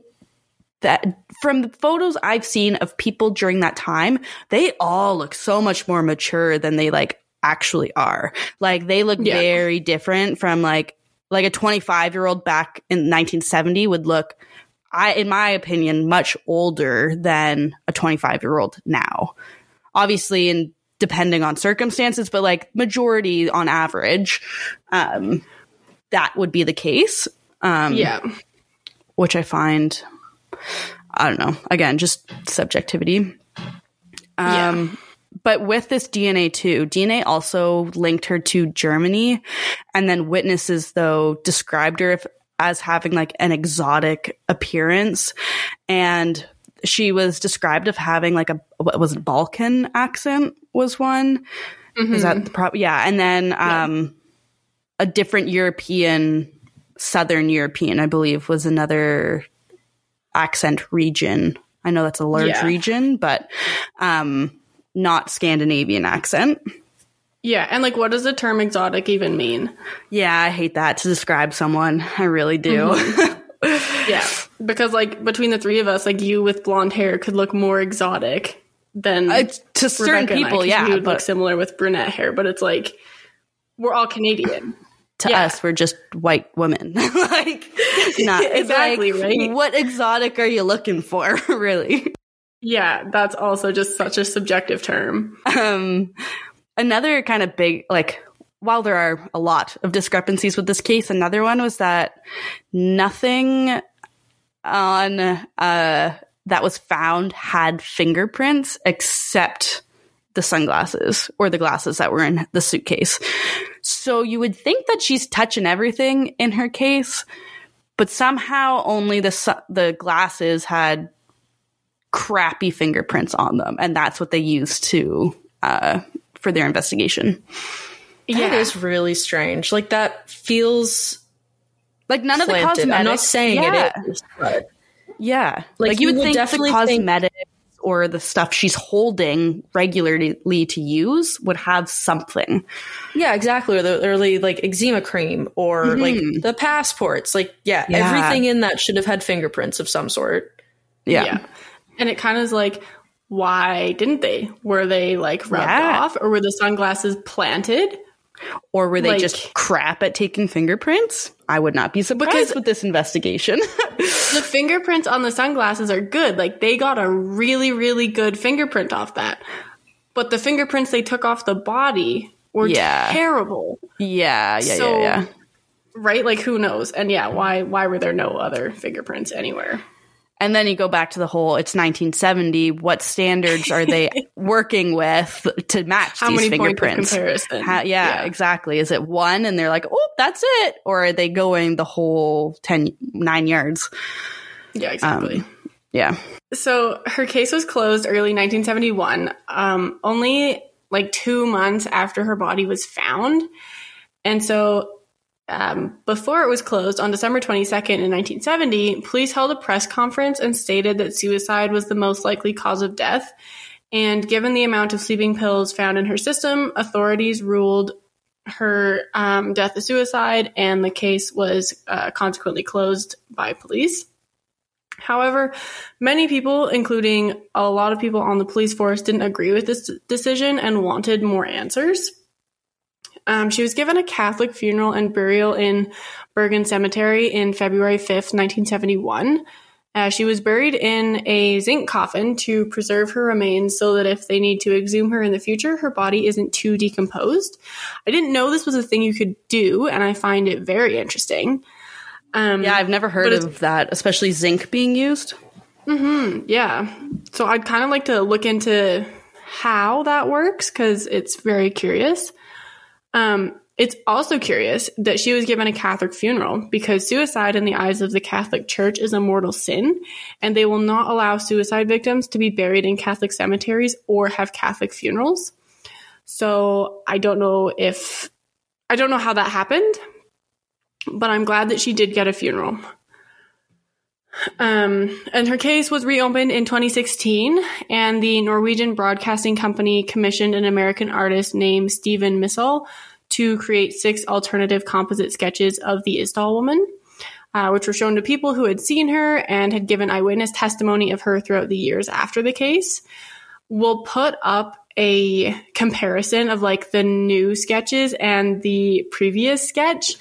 that, from the photos I've seen of people during that time, they all look so much more mature than they like actually are. Like they look very different from like a 25-year-old back in 1970 would look, in my opinion, much older than a 25-year-old now. Obviously, and depending on circumstances, but like majority on average, that would be the case. Which I find, I don't know, again, just subjectivity. But with this DNA too, DNA also linked her to Germany, and then witnesses though described her as having like an exotic appearance, and she was described of having like a Balkan accent was one. Mm-hmm. Is that the problem? Yeah, and then a different Southern European, I believe, was another accent region. I know that's a large region, but not Scandinavian accent. Yeah. And like, what does the term exotic even mean? Yeah. I hate that to describe someone. I really do. Mm-hmm. Yeah. Because like between the three of us, like you with blonde hair could look more exotic than to certain people. You would look similar with brunette hair, but it's like, we're all Canadian. To us, we're just white women. Like, not exactly like, right. What exotic are you looking for, really? Yeah, that's also just such a subjective term. Another kind of big, like, while there are a lot of discrepancies with this case, another one was that nothing on that was found had fingerprints except the sunglasses or the glasses that were in the suitcase. So you would think that she's touching everything in her case, but somehow only the glasses had crappy fingerprints on them, and that's what they used to for their investigation. Yeah, that is really strange. Like that feels like none planted. Of the cosmetics. I'm not saying it is, but yeah, like you would think the cosmetics or the stuff she's holding regularly to use would have something. Yeah, exactly. Or the early like eczema cream or like the passports. Like, everything in that should have had fingerprints of some sort. Yeah. And it kind of is like, why didn't they? Were they like rubbed off, or were the sunglasses planted? Or were they like, just crap at taking fingerprints? I would not be surprised with this investigation. The fingerprints on the sunglasses are good. Like, they got a really, really good fingerprint off that. But the fingerprints they took off the body were terrible. Yeah. Right? Like, who knows? And why were there no other fingerprints anywhere? And then you go back to the whole, it's 1970. What standards are they working with to match these fingerprints? How many points of comparison? Yeah, exactly. Is it one and they're like, oh, that's it? Or are they going the whole 9 yards? Yeah, exactly. So her case was closed early 1971, only like 2 months after her body was found. And so before it was closed, on December 22nd in 1970, police held a press conference and stated that suicide was the most likely cause of death. And given the amount of sleeping pills found in her system, authorities ruled her death as suicide, and the case was consequently closed by police. However, many people, including a lot of people on the police force, didn't agree with this decision and wanted more answers. She was given a Catholic funeral and burial in Bergen Cemetery in February 5th, 1971. She was buried in a zinc coffin to preserve her remains so that if they need to exhume her in the future, her body isn't too decomposed. I didn't know this was a thing you could do, and I find it very interesting. Yeah, I've never heard of that, especially zinc being used. Mm-hmm, yeah. So I'd kind of like to look into how that works because it's very curious. It's also curious that she was given a Catholic funeral because suicide in the eyes of the Catholic Church is a mortal sin, and they will not allow suicide victims to be buried in Catholic cemeteries or have Catholic funerals. So I don't know how that happened, but I'm glad that she did get a funeral. And her case was reopened in 2016, and the Norwegian Broadcasting Company commissioned an American artist named Stephen Missal to create 6 alternative composite sketches of the Isdal Woman, which were shown to people who had seen her and had given eyewitness testimony of her throughout the years after the case. We'll put up a comparison of like the new sketches and the previous sketch.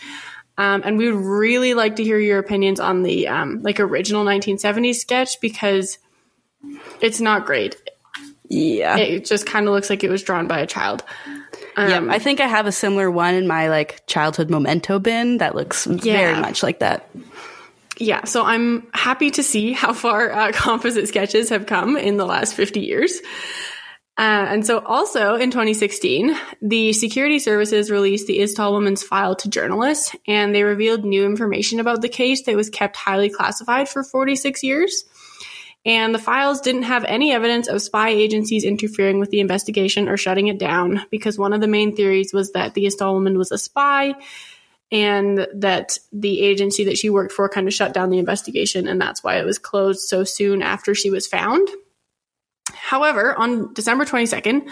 And we would really like to hear your opinions on the original 1970s sketch because it's not great. Yeah. It just kind of looks like it was drawn by a child. I think I have a similar one in my childhood memento bin that looks very much like that. Yeah, so I'm happy to see how far composite sketches have come in the last 50 years. And so also in 2016, the security services released the Isdal Woman's file to journalists, and they revealed new information about the case that was kept highly classified for 46 years. And the files didn't have any evidence of spy agencies interfering with the investigation or shutting it down, because one of the main theories was that the Isdal Woman was a spy and that the agency that she worked for kind of shut down the investigation, and that's why it was closed so soon after she was found. However, on December 22nd,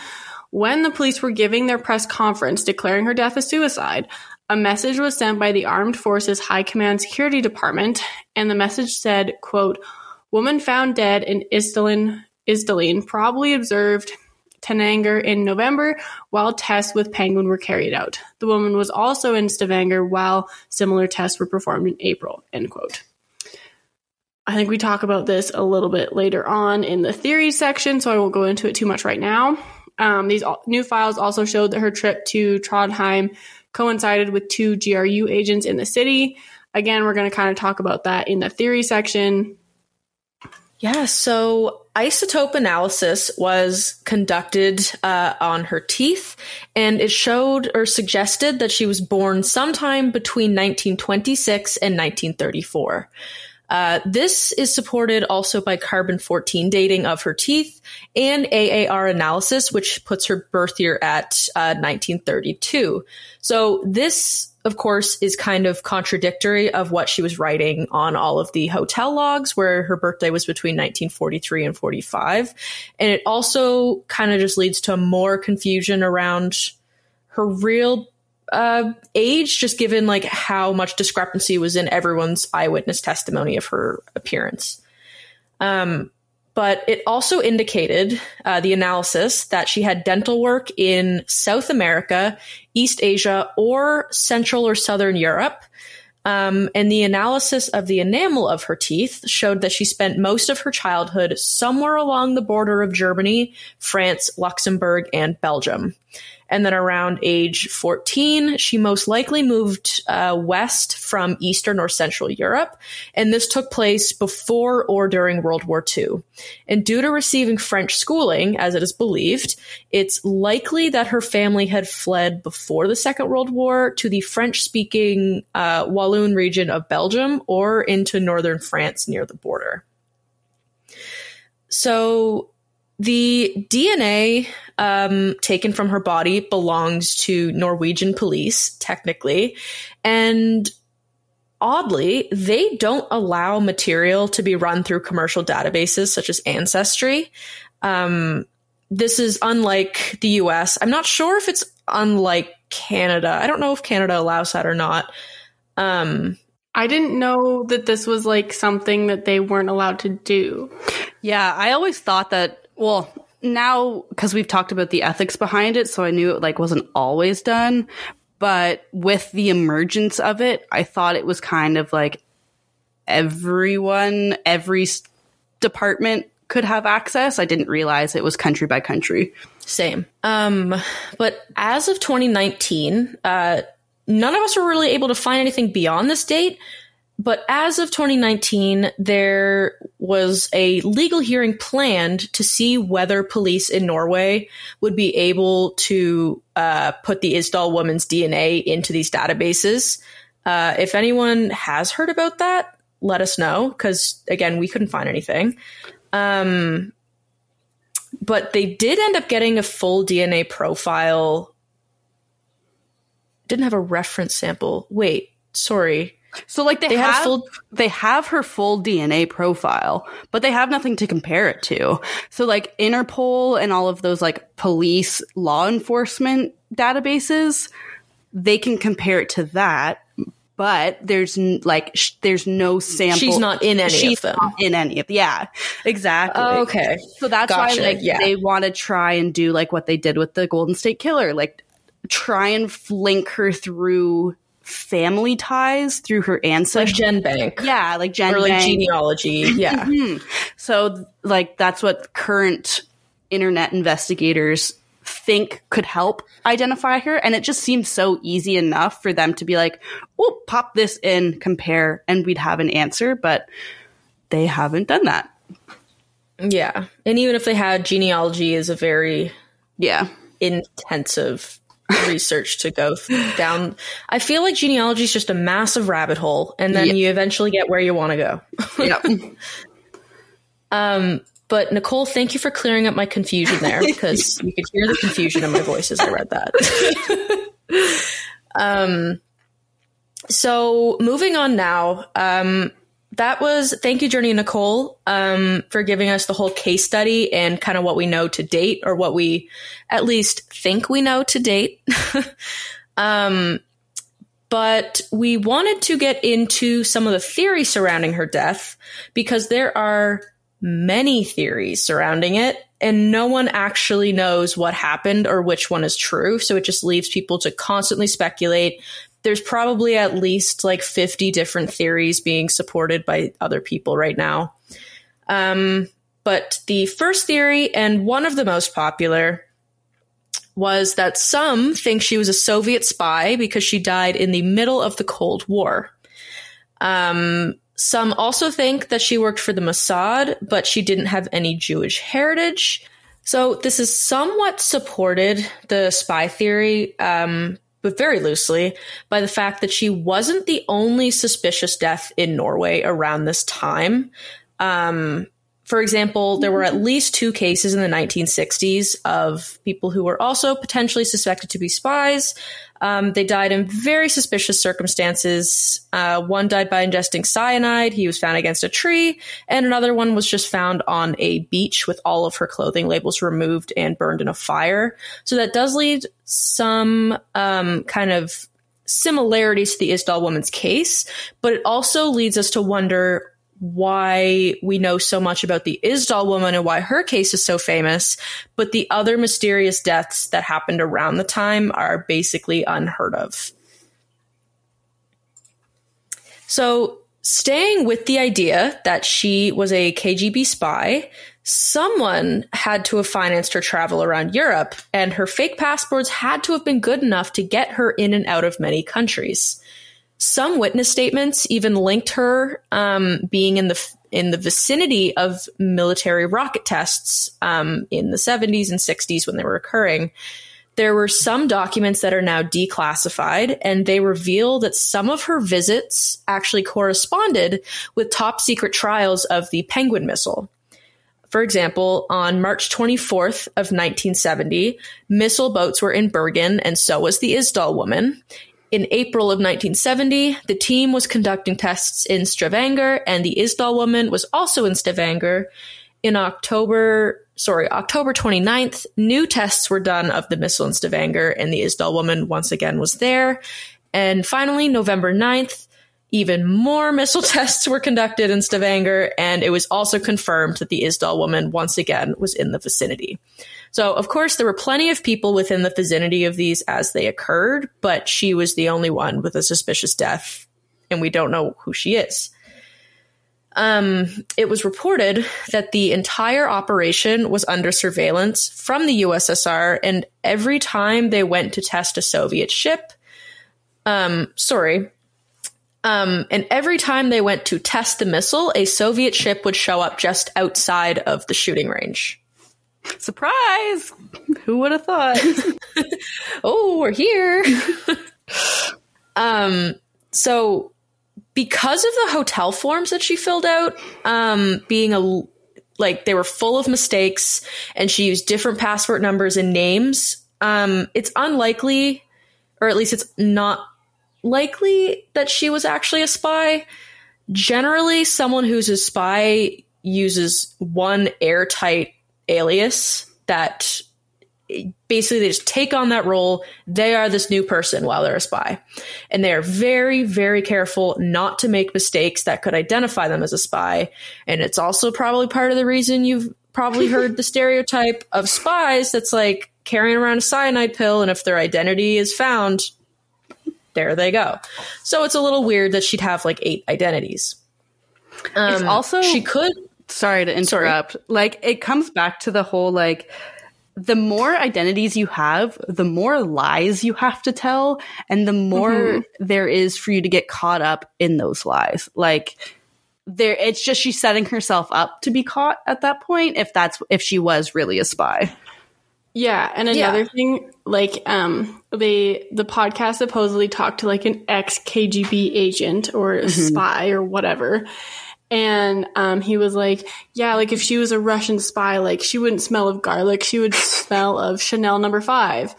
when the police were giving their press conference declaring her death a suicide, a message was sent by the Armed Forces High Command Security Department, and the message said, quote, "Woman found dead in Isdalen, probably observed Stavanger in November while tests with Penguin were carried out. The woman was also in Stavanger while similar tests were performed in April," end quote. I think we talk about this a little bit later on in the theory section, so I won't go into it too much right now. These new files also showed that her trip to Trondheim coincided with 2 GRU agents in the city. Again, we're going to kind of talk about that in the theory section. Yeah, so isotope analysis was conducted on her teeth, and it showed or suggested that she was born sometime between 1926 and 1934. This is supported also by carbon-14 dating of her teeth and AAR analysis, which puts her birth year at 1932. So this, of course, is kind of contradictory of what she was writing on all of the hotel logs, where her birthday was between 1943 and 45. And it also kind of just leads to more confusion around her real age, just given how much discrepancy was in everyone's eyewitness testimony of her appearance. But it also indicated, the analysis, that she had dental work in South America, East Asia, or Central or Southern Europe. And the analysis of the enamel of her teeth showed that she spent most of her childhood somewhere along the border of Germany, France, Luxembourg, and Belgium. And then around age 14, she most likely moved west from Eastern or Central Europe. And this took place before or during World War II. And due to receiving French schooling, as it is believed, it's likely that her family had fled before the Second World War to the French-speaking Walloon region of Belgium or into northern France near the border. So the DNA taken from her body belongs to Norwegian police, technically. And oddly, they don't allow material to be run through commercial databases such as Ancestry. This is unlike the US. I'm not sure if it's unlike Canada. I don't know if Canada allows that or not. I didn't know that this was like something that they weren't allowed to do. Yeah, I always thought that, well, now because we've talked about the ethics behind it, so I knew it like wasn't always done. But with the emergence of it, I thought it was kind of like everyone, every department could have access. I didn't realize it was country by country. Same. But as of 2019, none of us were really able to find anything beyond this date. But as of 2019, there was a legal hearing planned to see whether police in Norway would be able to put the Isdal woman's DNA into these databases. If anyone has heard about that, let us know, because, again, we couldn't find anything. But they did end up getting a full DNA profile. Didn't have a reference sample. Wait, sorry. So, like, they have her full DNA profile, but they have nothing to compare it to. So, like, Interpol and all of those, like, police law enforcement databases, they can compare it to that, but there's, like, there's no sample. She's not in any of them. Yeah, exactly. Okay. So that's why, like, they want to try and do, like, what they did with the Golden State Killer. Like, try and link her through family ties, through her ancestry, like GenBank, or genealogy, mm-hmm. So, like, that's what current internet investigators think could help identify her, and it just seems so easy enough for them to be like, "Oh, pop this in, compare, and we'd have an answer." But they haven't done that. Yeah, and even if they had, genealogy is a very intensive research to go down. I feel like genealogy is just a massive rabbit hole, and then you eventually get where you want to go. But Nicole, thank you for clearing up my confusion there, because you could hear the confusion in my voice as I read that. So moving on now, that was, thank you, Journey Nicole, for giving us the whole case study and kind of what we know to date, or what we at least think we know to date. But we wanted to get into some of the theories surrounding her death, because there are many theories surrounding it, and no one actually knows what happened or which one is true. So it just leaves people to constantly speculate. There's probably at least like 50 different theories being supported by other people right now. But the first theory, and one of the most popular, was that some think she was a Soviet spy because she died in the middle of the Cold War. Some also think that she worked for the Mossad, but she didn't have any Jewish heritage. So this is somewhat supported, the spy theory, but very loosely, by the fact that she wasn't the only suspicious death in Norway around this time. For example, there were at least 2 cases in the 1960s of people who were also potentially suspected to be spies. They died in very suspicious circumstances. One died by ingesting cyanide. He was found against a tree. And another one was just found on a beach with all of her clothing labels removed and burned in a fire. So that does lead some kind of similarities to the Isdal woman's case. But it also leads us to wonder why we know so much about the Isdal woman and why her case is so famous, but the other mysterious deaths that happened around the time are basically unheard of. So, staying with the idea that she was a KGB spy, someone had to have financed her travel around Europe, and her fake passports had to have been good enough to get her in and out of many countries. Some witness statements even linked her being in the vicinity of military rocket tests in the 70s and 60s when they were occurring. There were some documents that are now declassified, and they reveal that some of her visits actually corresponded with top secret trials of the Penguin missile. For example, on March 24th of 1970, missile boats were in Bergen, and so was the Isdal woman. In April of 1970, the team was conducting tests in Stavanger, and the Isdal woman was also in Stavanger. In October 29th, new tests were done of the missile in Stavanger, and the Isdal woman once again was there. And finally, November 9th, even more missile tests were conducted in Stavanger, and it was also confirmed that the Isdal woman once again was in the vicinity. So, of course, there were plenty of people within the vicinity of these as they occurred, but she was the only one with a suspicious death, and we don't know who she is. It was reported that the entire operation was under surveillance from the USSR, and every time they went to test a Soviet ship, and every time they went to test the missile, a Soviet ship would show up just outside of the shooting range. Surprise! Who would have thought? Oh, we're here. So, because of the hotel forms that she filled out, they were full of mistakes, and she used different password numbers and names, it's unlikely, or at least it's not likely, that she was actually a spy. Generally, someone who's a spy uses one airtight alias that basically they just take on that role. They are this new person while they're a spy, and they are very, very careful not to make mistakes that could identify them as a spy. And it's also probably part of the reason you've probably heard the stereotype of spies that's like carrying around a cyanide pill, and if their identity is found, there they go. So it's a little weird that she'd have like 8 identities. It's also, she could, sorry to interrupt, like it comes back to the whole like, the more identities you have, the more lies you have to tell, and the more there is for you to get caught up in those lies. Like, there, it's just she's setting herself up to be caught at that point, if she was really a spy. Yeah, and another thing, like, the podcast supposedly talked to like an ex-KGB agent or a spy or whatever. And he was like, yeah, like if she was a Russian spy, like she wouldn't smell of garlic. She would smell of Chanel No. 5.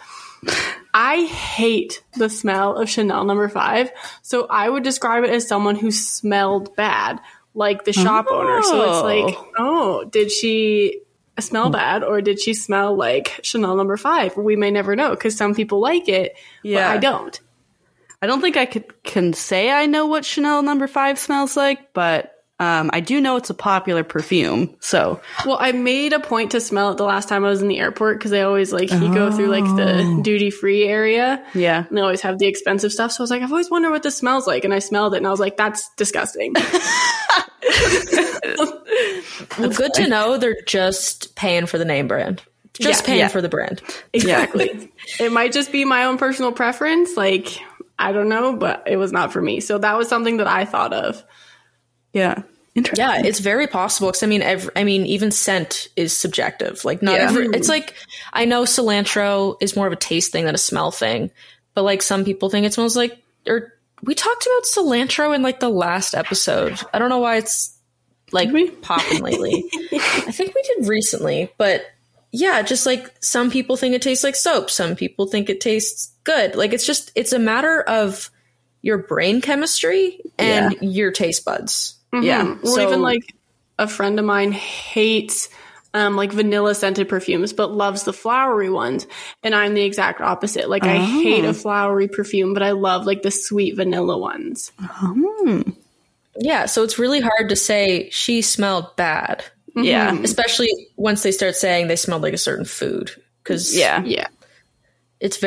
I hate the smell of Chanel No. 5. So I would describe it as someone who smelled bad, like the shop owner. So it's like, oh, did she smell bad, or did she smell like Chanel No. 5? We may never know, because some people like it, but I don't. I don't think I can say I know what Chanel No. 5 smells like, but... I do know it's a popular perfume, so... Well, I made a point to smell it the last time I was in the airport, because they always, like, you go through, like, the duty-free area. Yeah. And they always have the expensive stuff, so I was like, I've always wondered what this smells like, and I smelled it, and I was like, that's disgusting. Well, good to know they're just paying for the name brand. Just paying for the brand. Exactly. It might just be my own personal preference, like, I don't know, but it was not for me. So that was something that I thought of. Yeah. Interesting. Yeah, it's very possible, because I mean, even scent is subjective. Like, not every, it's like, I know cilantro is more of a taste thing than a smell thing, but like some people think it smells like, or we talked about cilantro in like the last episode. I don't know why it's like popping lately. I think we did recently, but yeah, just like some people think it tastes like soap. Some people think it tastes good. Like, it's just, it's a matter of your brain chemistry and your taste buds. Yeah. Well, so, even like a friend of mine hates like vanilla scented perfumes, but loves the flowery ones. And I'm the exact opposite. Like I hate a flowery perfume, but I love like the sweet vanilla ones. Yeah. So it's really hard to say she smelled bad. Yeah. Especially once they start saying they smelled like a certain food. Cause it's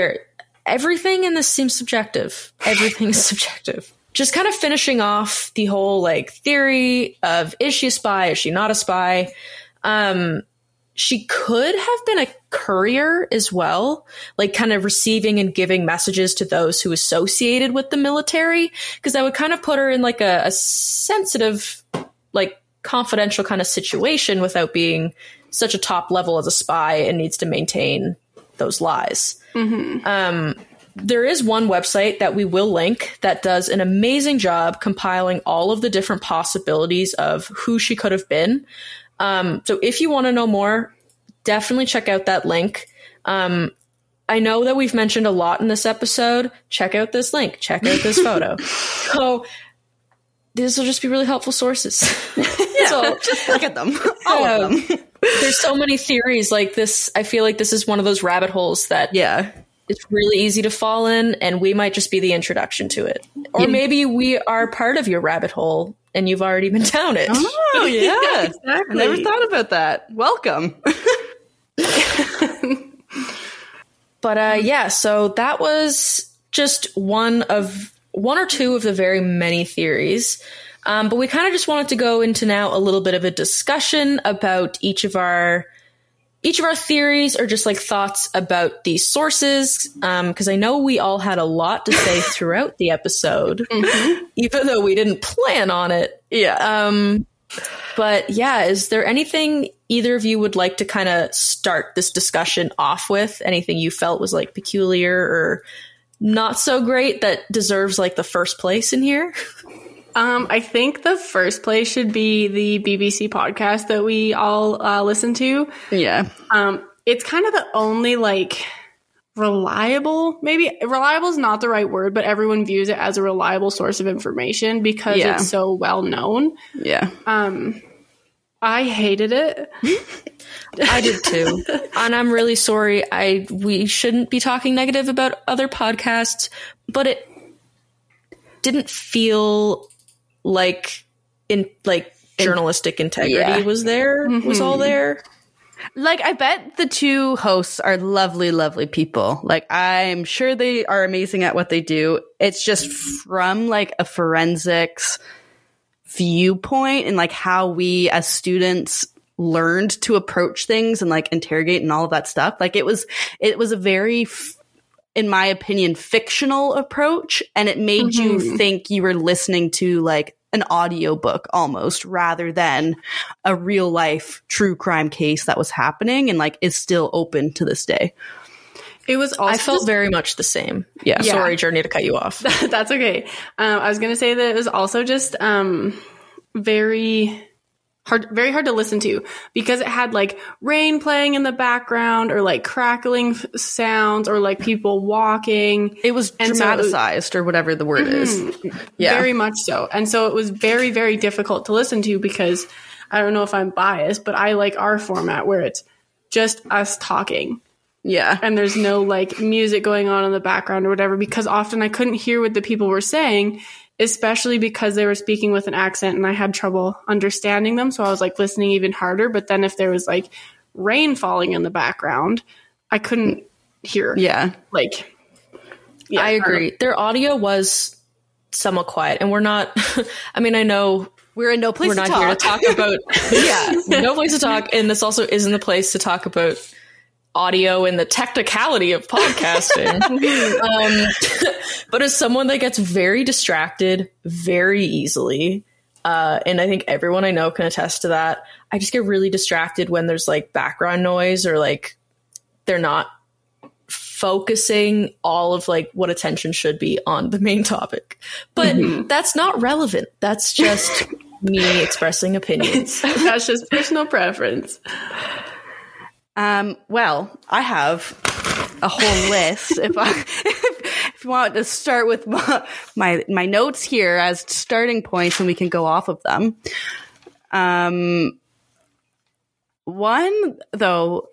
everything in this seems subjective. Everything is subjective. Just kind of finishing off the whole like theory of, is she a spy? Is she not a spy? She could have been a courier as well, like kind of receiving and giving messages to those who associated with the military, because that would kind of put her in like a sensitive, like confidential kind of situation without being such a top level as a spy and needs to maintain those lies. There is one website that we will link that does an amazing job compiling all of the different possibilities of who she could have been. So if you want to know more, definitely check out that link. I know that we've mentioned a lot in this episode. Check out this link. Check out this photo. So these will just be really helpful sources. So just look at them. All of them. There's so many theories like this. I feel like this is one of those rabbit holes that it's really easy to fall in, and we might just be the introduction to it. Or maybe we are part of your rabbit hole and you've already been down it. Oh, yeah. Exactly. I never thought about that. Welcome. But so that was just one or two of the very many theories. But we kind of just wanted to go into now a little bit of a discussion about each of our theories, or just like thoughts about these sources. Because I know we all had a lot to say throughout the episode, even though we didn't plan on it. Yeah. But yeah, is there anything either of you would like to kind of start this discussion off with? Anything you felt was like peculiar or not so great that deserves like the first place in here? I think the first place should be the BBC podcast that we all listen to. Yeah. It's kind of the only like reliable, maybe reliable is not the right word, but everyone views it as a reliable source of information because it's so well known. Yeah. I hated it. I did too. And I'm really sorry. We shouldn't be talking negative about other podcasts, but it didn't feel like journalistic integrity was all there. Like, I bet the two hosts are lovely, lovely people. Like, I'm sure they are amazing at what they do. It's just from like a forensics viewpoint and like how we as students learned to approach things and like interrogate and all of that stuff. Like, it was a very, in my opinion, fictional approach, and it made you think you were listening to like an audiobook almost, rather than a real life true crime case that was happening and like is still open to this day. It was also, I felt very much the same. Yeah. Sorry, Journey, to cut you off. That's okay. I was going to say that it was also just very hard to listen to, because it had like rain playing in the background, or like crackling sounds, or like people walking. It was dramatized, or whatever the word is. Yeah, very much so. And so it was very, very difficult to listen to, because I don't know if I'm biased, but I like our format where it's just us talking. Yeah. And there's no like music going on in the background or whatever, because often I couldn't hear what the people were saying, especially because they were speaking with an accent and I had trouble understanding them. So I was like listening even harder. But then if there was like rain falling in the background, I couldn't hear. Yeah. Like, yeah, I agree. Their audio was somewhat quiet, and we're not, I mean, I know we're in no place to talk. We're not here to talk about, no place to talk. And this also isn't the place to talk about audio and the technicality of podcasting. But as someone that gets very distracted very easily, and I think everyone I know can attest to that, I just get really distracted when there's like background noise, or like they're not focusing all of like what attention should be on the main topic. But that's not relevant. That's just me expressing opinions. That's just personal preference. Well, I have a whole list. If you want to start with my notes here as starting points, and we can go off of them. One, though,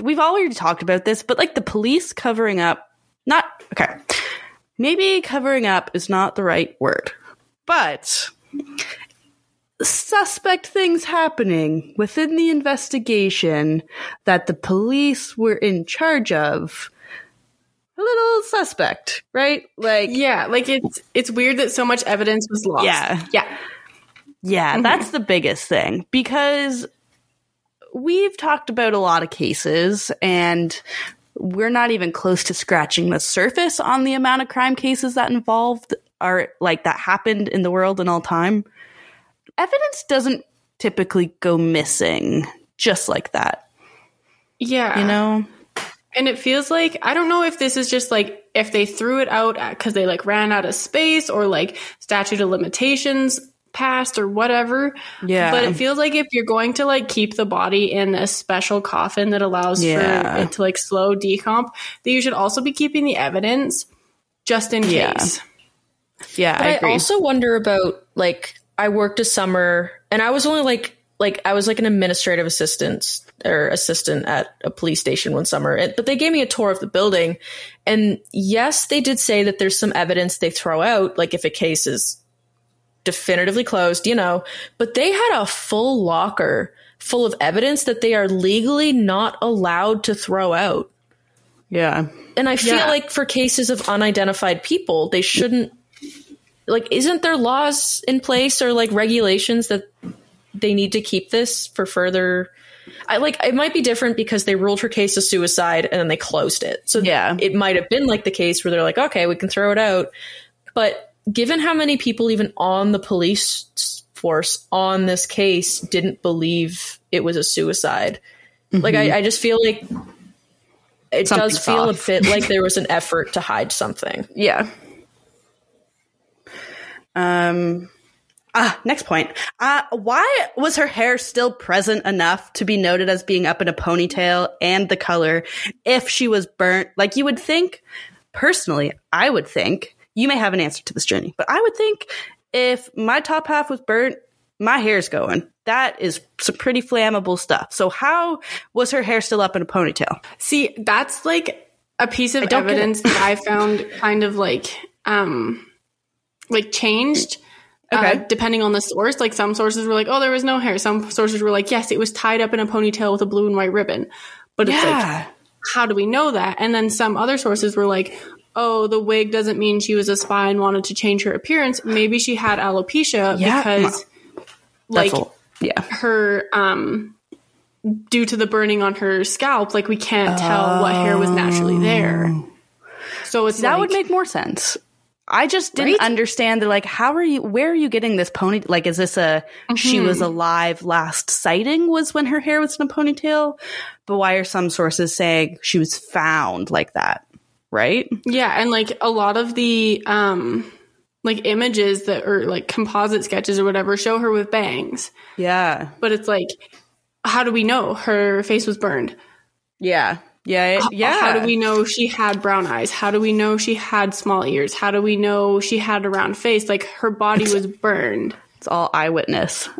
we've already talked about this, but like the police covering up, maybe covering up is not the right word, but suspect things happening within the investigation that the police were in charge of, a little suspect, right? Like, yeah, like it's weird that so much evidence was lost. Yeah, that's the biggest thing, because we've talked about a lot of cases, and we're not even close to scratching the surface on the amount of crime cases that involved, or like that happened in the world in all time. Evidence doesn't typically go missing just like that. Yeah. You know? And it feels like, I don't know if this is just like, if they threw it out because they like ran out of space, or like statute of limitations passed or whatever. Yeah. But it feels like if you're going to like keep the body in a special coffin that allows for it to like slow decomp, that you should also be keeping the evidence just in case. Yeah, but I agree. I also wonder about like I worked a summer, and I was only like I was an administrative assistant at a police station one summer, but they gave me a tour of the building. And yes, they did say that there's some evidence they throw out, like if a case is definitively closed, you know, but they had a full locker full of evidence that they are legally not allowed to throw out. Yeah. And I feel like for cases of unidentified people, they shouldn't, like, isn't there laws in place or like regulations that they need to keep this for further? It might be different because they ruled her case a suicide and then they closed it. So yeah, it might have been like the case where they're like, okay, we can throw it out. But given how many people even on the police force on this case didn't believe it was a suicide, like I just feel like it does feel a bit like there was an effort to hide something. Yeah. Next point. Why was her hair still present enough to be noted as being up in a ponytail and the color if she was burnt? Like, you would think, personally, I would think, you may have an answer to this, Jenny, but I would think if my top half was burnt, my hair's going. That is some pretty flammable stuff. So how was her hair still up in a ponytail? See, that's like a piece of evidence that I found kind of like changed. Okay. Depending on the source, like some sources were like, oh, there was no hair. Some sources were like, yes, it was tied up in a ponytail with a blue and white ribbon. But it's like, how do we know that? And then some other sources were like, oh, the wig doesn't mean she was a spy and wanted to change her appearance. Maybe she had alopecia because her due to the burning on her scalp, like we can't tell what hair was naturally there. So it's that would make more sense. I just didn't understand that, like, where are you getting this pony? Like, is this a she was alive last sighting was when her hair was in a ponytail? But why are some sources saying she was found like that? Right? Yeah. And like a lot of the like images that are like composite sketches or whatever show her with bangs. Yeah. But it's like, how do we know her face was burned? Yeah. Yeah. Yeah. How do we know she had brown eyes? How do we know she had small ears? How do we know she had a round face? Like, her body was burned. It's all eyewitness.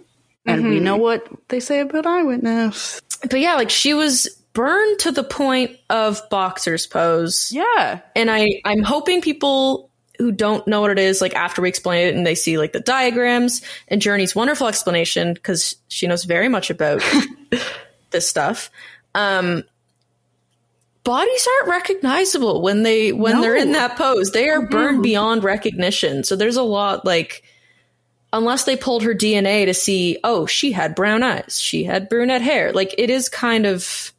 And we know what they say about eyewitness. But yeah, like, she was burned to the point of boxer's pose. Yeah. And I'm hoping people who don't know what it is, like, after we explain it and they see like the diagrams and Journey's wonderful explanation, because she knows very much about this stuff. Bodies aren't recognizable when they're in that pose. They are burned beyond recognition. So there's a lot, like, unless they pulled her DNA to see, oh, she had brown eyes, she had brunette hair. Like, it is kind of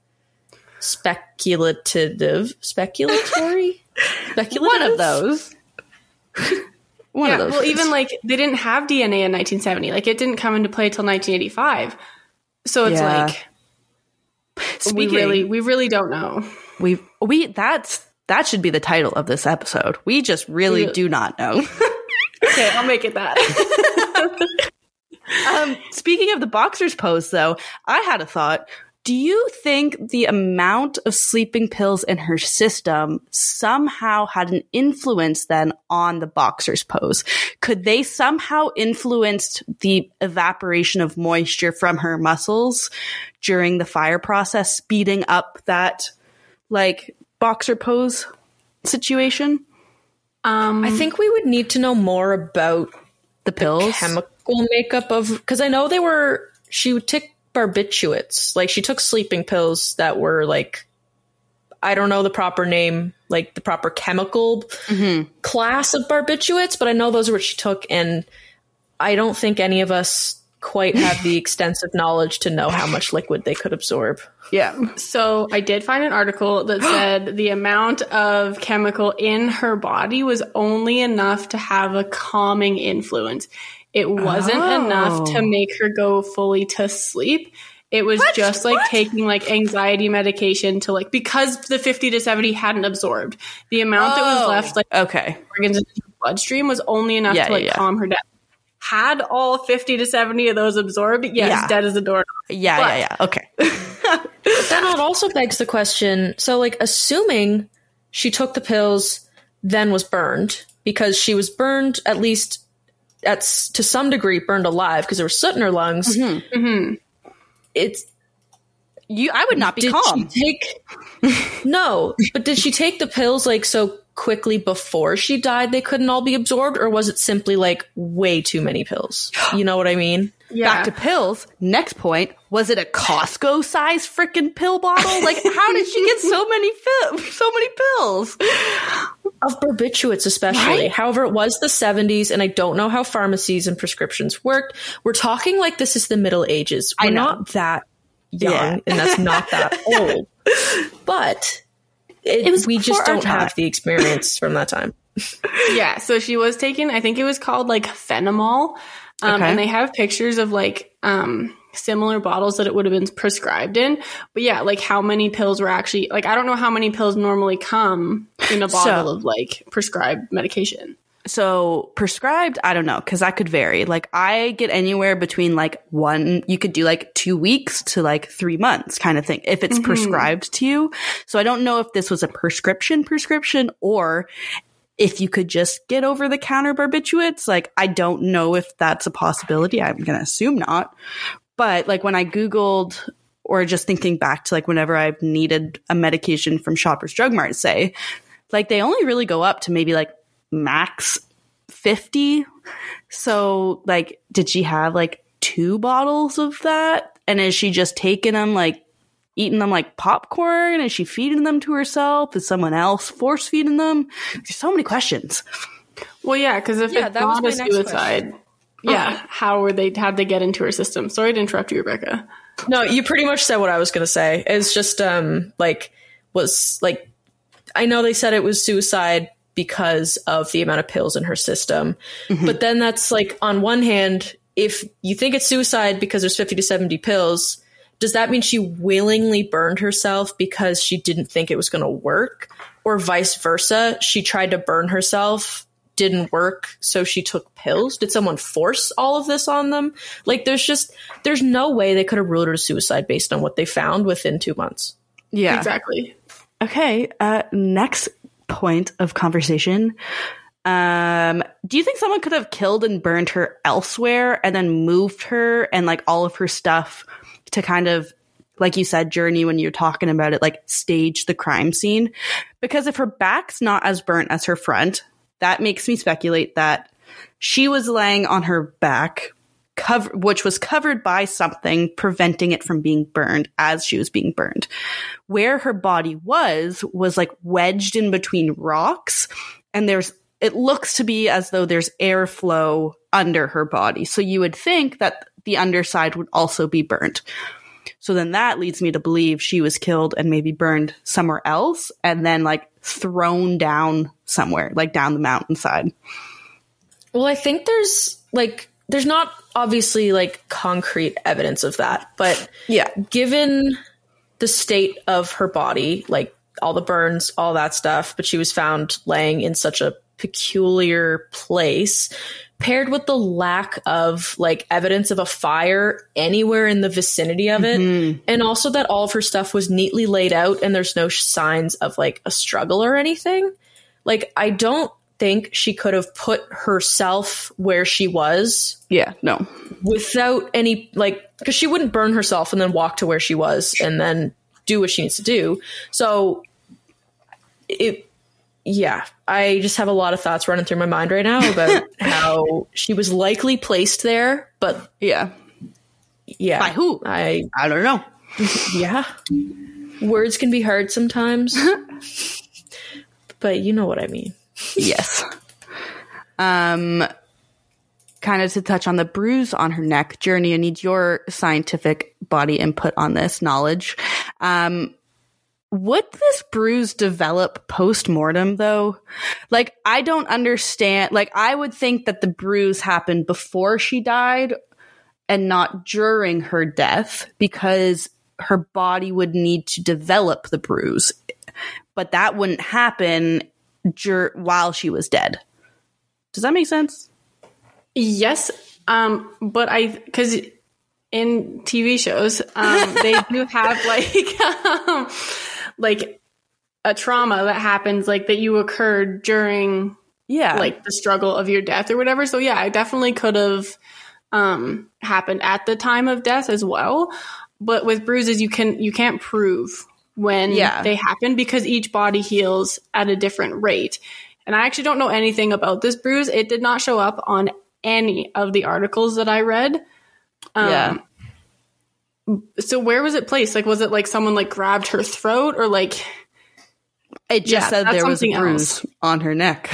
speculative. One of those. One of those. Well, even like they didn't have DNA in 1970. Like, it didn't come into play till 1985. So it's like, we really don't know. That should be the title of this episode. We just really do not know. Okay, I'll make it that. Speaking of the boxer's pose, though, I had a thought. Do you think the amount of sleeping pills in her system somehow had an influence then on the boxer's pose? Could they somehow influence the evaporation of moisture from her muscles during the fire process, speeding up that, like, boxer pose situation? I think we would need to know more about the pills, the chemical makeup of, because I know she would tick barbiturates. Like, she took sleeping pills that were, like, I don't know the proper name, like the proper chemical class of barbiturates, but I know those are what she took, and I don't think any of us quite have the extensive knowledge to know how much liquid they could absorb. Yeah. So I did find an article that said the amount of chemical in her body was only enough to have a calming influence. It wasn't enough to make her go fully to sleep. It was just like taking like anxiety medication to, like, because the 50 to 70 hadn't absorbed. The amount that was left, like, organs in her bloodstream was only enough to calm her down. Had all 50 to 70 of those absorbed, dead as a doorknob. Yeah. Okay. But then it also begs the question, so, like, assuming she took the pills, then was burned, because she was burned at least that's to some degree burned alive because there was soot in her lungs. Mm-hmm. Mm-hmm. I would not be calm. No, but did she take the pills like so quickly before she died they couldn't all be absorbed, or was it simply like way too many pills? You know what I mean? Yeah. Back to pills. Next point. Was it a Costco size freaking pill bottle? Like, how did she get so many pills? Of barbiturates, especially. Right? However, it was the 70s, and I don't know how pharmacies and prescriptions worked. We're talking like this is the Middle Ages. We're not that young, and that's not that old. But we just don't have the experience from that time. Yeah, so she was taken, I think it was called like Phenomol. Okay. And they have pictures of like similar bottles that it would have been prescribed in. But yeah, like how many pills were actually, like, I don't know how many pills normally come in a bottle of like prescribed medication. So prescribed, I don't know, because that could vary. Like I get anywhere between like one, you could do like 2 weeks to like 3 months kind of thing if it's prescribed to you. So I don't know if this was a prescription or if you could just get over the counter barbiturates. Like I don't know if that's a possibility. I'm going to assume not. But like when I Googled, or just thinking back to like whenever I've needed a medication from Shoppers Drug Mart, say, like they only really go up to maybe like max 50. So like, did she have like 2 bottles of that? And is she just taking them, like eating them like popcorn? Is she feeding them to herself? Is someone else force feeding them? There's so many questions. Well, yeah, because if it's not a suicide, how'd they get into her system? Sorry to interrupt you, Rebecca. No, you pretty much said what I was going to say. It's just I know they said it was suicide because of the amount of pills in her system. Mm-hmm. But then that's like, on one hand, if you think it's suicide because there's 50 to 70 pills, does that mean she willingly burned herself because she didn't think it was going to work? Or vice versa, she tried to burn herself, didn't work, so she took pills? Did someone force all of this on them? Like, there's no way they could have ruled her a suicide based on what they found within 2 months. Yeah. Exactly. Okay, next point of conversation. Do you think someone could have killed and burned her elsewhere and then moved her and, like, all of her stuff to kind of, like you said, Journey, when you're talking about it, like, stage the crime scene? Because if her back's not as burnt as her front, that makes me speculate that she was laying on her back, which was covered by something preventing it from being burned as she was being burned. Where her body was like wedged in between rocks, and it looks to be as though there's airflow under her body. So you would think that the underside would also be burnt. So then that leads me to believe she was killed and maybe burned somewhere else and then like thrown down somewhere, like down the mountainside. Well, I think there's not obviously like concrete evidence of that, but yeah, given the state of her body, like all the burns, all that stuff, but she was found laying in such a peculiar place, paired with the lack of like evidence of a fire anywhere in the vicinity of it. Mm-hmm. And also that all of her stuff was neatly laid out and there's no signs of like a struggle or anything. Like, I don't think she could have put herself where she was. Yeah, no. Without any, like, because she wouldn't burn herself and then walk to where she was and then do what she needs to do. So I just have a lot of thoughts running through my mind right now about how she was likely placed there, but yeah, by who? I don't know. Yeah, words can be hard sometimes, but you know what I mean. Yes. Kind of to touch on the bruise on her neck, Journey, I need your scientific body input on this knowledge. Would this bruise develop post-mortem, though? Like, I don't understand. Like, I would think that the bruise happened before she died and not during her death because her body would need to develop the bruise. But that wouldn't happen while she was dead. Does that make sense? Yes. But because in TV shows, they do have, like a trauma that happens, like that you occurred during Yeah. Like the struggle of your death or whatever. So yeah, I definitely could have happened at the time of death as well. But with bruises, you can't prove when they happen because each body heals at a different rate. And I actually don't know anything about this bruise. It did not show up on any of the articles that I read. Yeah. So where was it placed? Like, was it like someone like grabbed her throat or like? It just said there was a bruise on her neck.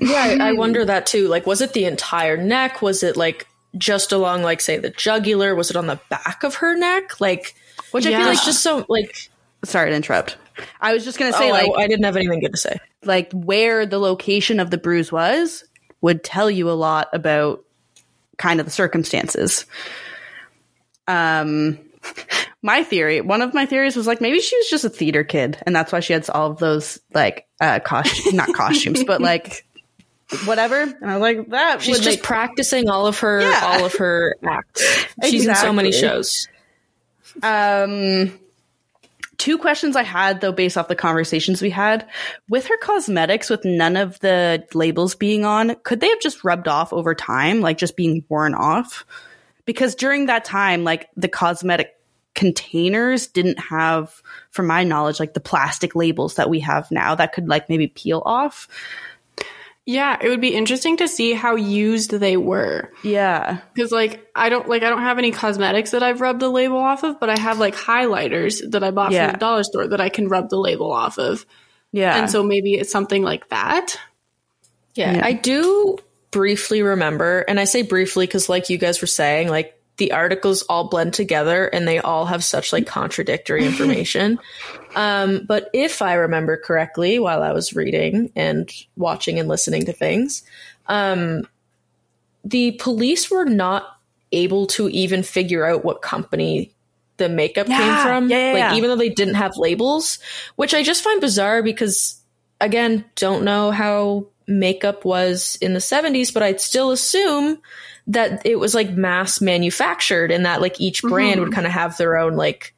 Yeah, I wonder that too. Like, was it the entire neck? Was it like just along, like, say, the jugular? Was it on the back of her neck? Like, which I feel like just so like. Sorry to interrupt. I was just going to say, I didn't have anything good to say. Like, where the location of the bruise was would tell you a lot about kind of the circumstances. One of my theories was like, maybe she was just a theater kid and that's why she had all of those like costumes but like whatever. And I was like, that she's just practicing all of her acts. She's in so many shows. 2 questions I had, though, based off the conversations we had. With her cosmetics, with none of the labels being on, could they have just rubbed off over time, like just being worn off? Because during that time, like, the cosmetic containers didn't have, from my knowledge, like the plastic labels that we have now that could like maybe peel off. Yeah, it would be interesting to see how used they were. Yeah. Because, like, I don't have any cosmetics that I've rubbed the label off of, but I have, like, highlighters that I bought from the dollar store that I can rub the label off of. Yeah. And so maybe it's something like that. Yeah. I do briefly remember, and I say briefly because, like you guys were saying, like, the articles all blend together and they all have such, like, contradictory information. But if I remember correctly, while I was reading and watching and listening to things, the police were not able to even figure out what company the makeup came from. Even though they didn't have labels, which I just find bizarre because, again, don't know how makeup was in the 70s, but I'd still assume that it was like mass manufactured and that like each brand would kind of have their own like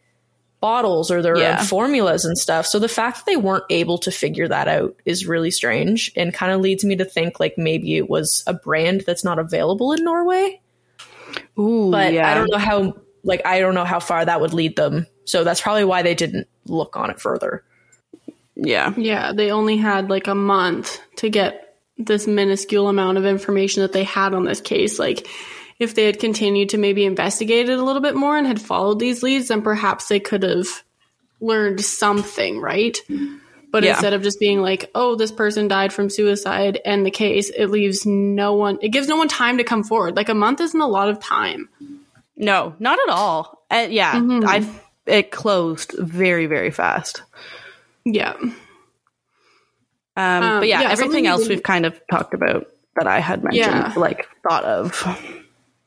bottles or their own formulas and stuff. So the fact that they weren't able to figure that out is really strange and kind of leads me to think like maybe it was a brand that's not available in Norway. Ooh, but yeah. I don't know how far that would lead them. So that's probably why they didn't look on it further. Yeah. Yeah. They only had like a month to get this minuscule amount of information that they had on this case. Like, if they had continued to maybe investigate it a little bit more and had followed these leads, then perhaps they could have learned something, right? But instead of just being like, oh, this person died from suicide, end the case, it gives no one time to come forward. Like, a month isn't a lot of time. No, not at all. It closed very, very fast. Yeah. But yeah, everything else we've kind of talked about that I had mentioned, thought of.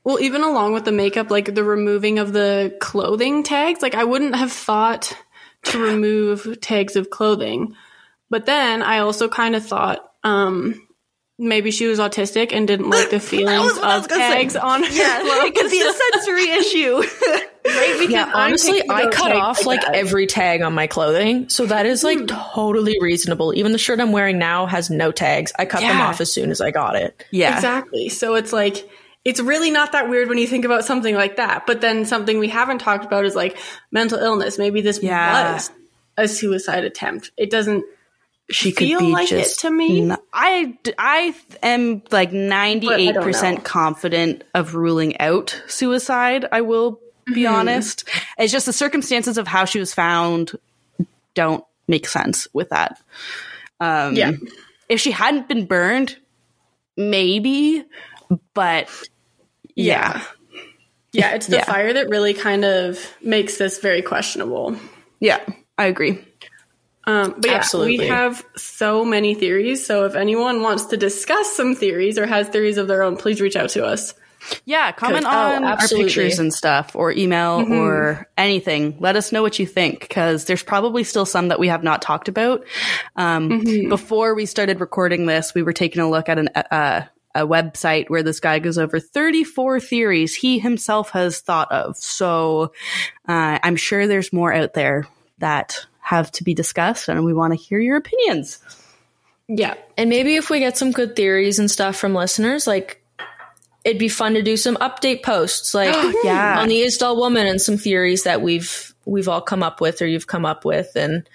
Well, even along with the makeup, like the removing of the clothing tags, like I wouldn't have thought to remove tags of clothing. But then I also kind of thought maybe she was autistic and didn't like the feelings of tags on her. Yeah, it could be a sensory issue. Right? Because honestly, I cut off like every tag on my clothing. So that is like totally reasonable. Even the shirt I'm wearing now has no tags. I cut them off as soon as I got it. Yeah, exactly. So it's like, it's really not that weird when you think about something like that. But then something we haven't talked about is like mental illness. Maybe this was a suicide attempt. It doesn't feel like it to me. I am like 98% confident of ruling out suicide. I will be honest. It's just the circumstances of how she was found don't make sense with that. If she hadn't been burned, maybe. But it's the fire that really kind of makes this very questionable. Yeah, I agree. But absolutely, we have so many theories. So if anyone wants to discuss some theories or has theories of their own, please reach out to us. Yeah, comment on our pictures and stuff, or email or anything. Let us know what you think, because there's probably still some that we have not talked about. Before we started recording this, we were taking a look at a website where this guy goes over 34 theories he himself has thought of. So I'm sure there's more out there that have to be discussed, and we want to hear your opinions. Yeah. And maybe if we get some good theories and stuff from listeners, like it'd be fun to do some update posts, like on the Isdal Woman and some theories that we've all come up with or you've come up with. And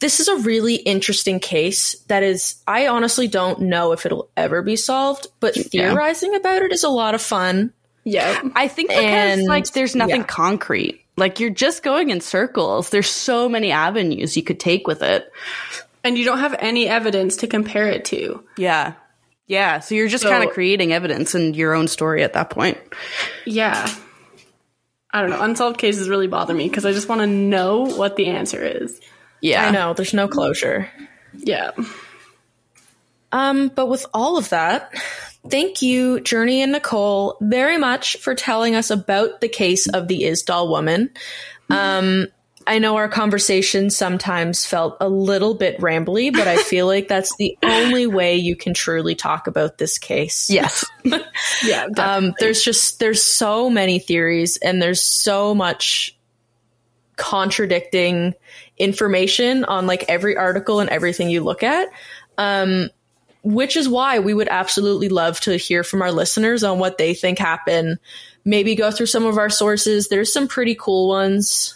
this is a really interesting case that is, I honestly don't know if it'll ever be solved, but theorizing about it is a lot of fun. Yeah. I think because like there's nothing concrete. Like you're just going in circles. There's so many avenues you could take with it. And you don't have any evidence to compare it to. Yeah. Yeah. So you're just kind of creating evidence in your own story at that point. Yeah. I don't know. Unsolved cases really bother me because I just want to know what the answer is. Yeah. I know. There's no closure. Yeah. But with all of that, thank you, Journey and Nicole, very much for telling us about the case of the Isdal Woman. I know our conversation sometimes felt a little bit rambly, but I feel like that's the only way you can truly talk about this case. Yes. Yeah. There's so many theories and there's so much contradicting information on like every article and everything you look at. Which is why we would absolutely love to hear from our listeners on what they think happened. Maybe go through some of our sources. There's some pretty cool ones,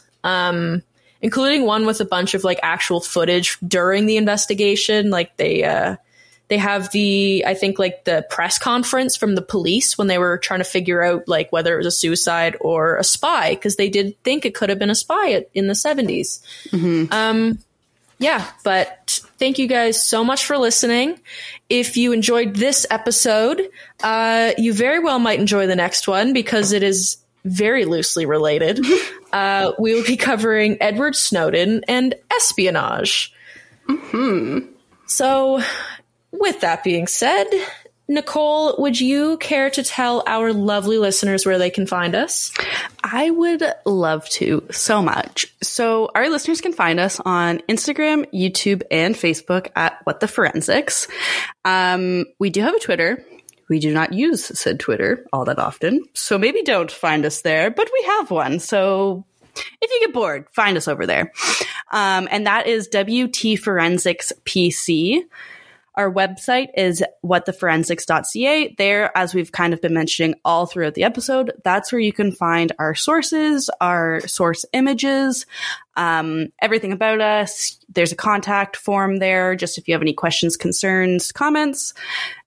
including one with a bunch of like actual footage during the investigation. Like they have the press conference from the police when they were trying to figure out like whether it was a suicide or a spy, because they did think it could have been a spy in the 70s. Mm-hmm. Yeah, but thank you guys so much for listening. If you enjoyed this episode, you very well might enjoy the next one because it is very loosely related. We will be covering Edward Snowden and espionage. Mm-hmm. So with that being said, Nicole, would you care to tell our lovely listeners where they can find us? I would love to so much. So our listeners can find us on Instagram, YouTube, and Facebook at What the Forensics. We do have a Twitter. We do not use said Twitter all that often, so maybe don't find us there, but we have one. So if you get bored, find us over there. And that is WT Forensics PC. Our website is whattheforensics.ca. There, as we've kind of been mentioning all throughout the episode, that's where you can find our sources, our source images, everything about us. There's a contact form there, just if you have any questions, concerns, comments.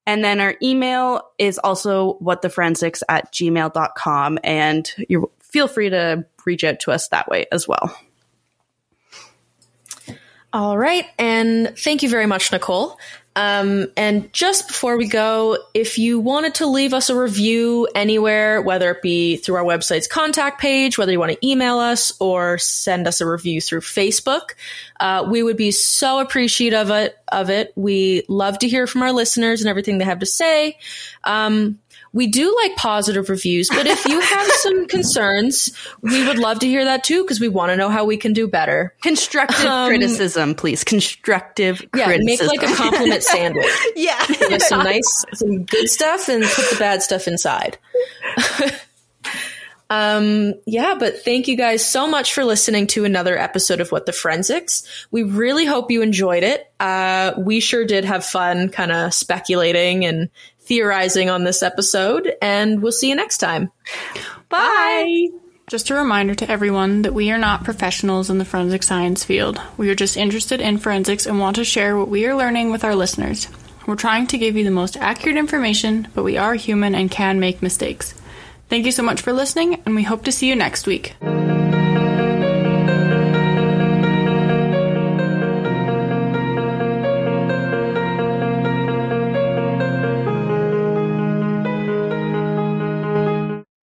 And then our email is also whattheforensics@gmail.com. And you feel free to reach out to us that way as well. All right. And thank you very much, Nicole. And just before we go, if you wanted to leave us a review anywhere, whether it be through our website's contact page, whether you want to email us or send us a review through Facebook, we would be so appreciative of it. We love to hear from our listeners and everything they have to say. We do like positive reviews, but if you have some concerns, we would love to hear that too, because we want to know how we can do better. Constructive criticism, please. Constructive criticism. Make like a compliment sandwich. Yeah. With some good stuff and put the bad stuff inside. But thank you guys so much for listening to another episode of What the Forensics. We really hope you enjoyed it. We sure did have fun kind of speculating and theorizing on this episode, and we'll see you next time. Bye. Just a reminder to everyone that we are not professionals in the forensic science field. We are just interested in forensics and want to share what we are learning with our listeners. We're trying to give you the most accurate information, but we are human and can make mistakes. Thank you so much for listening, and we hope to see you next week.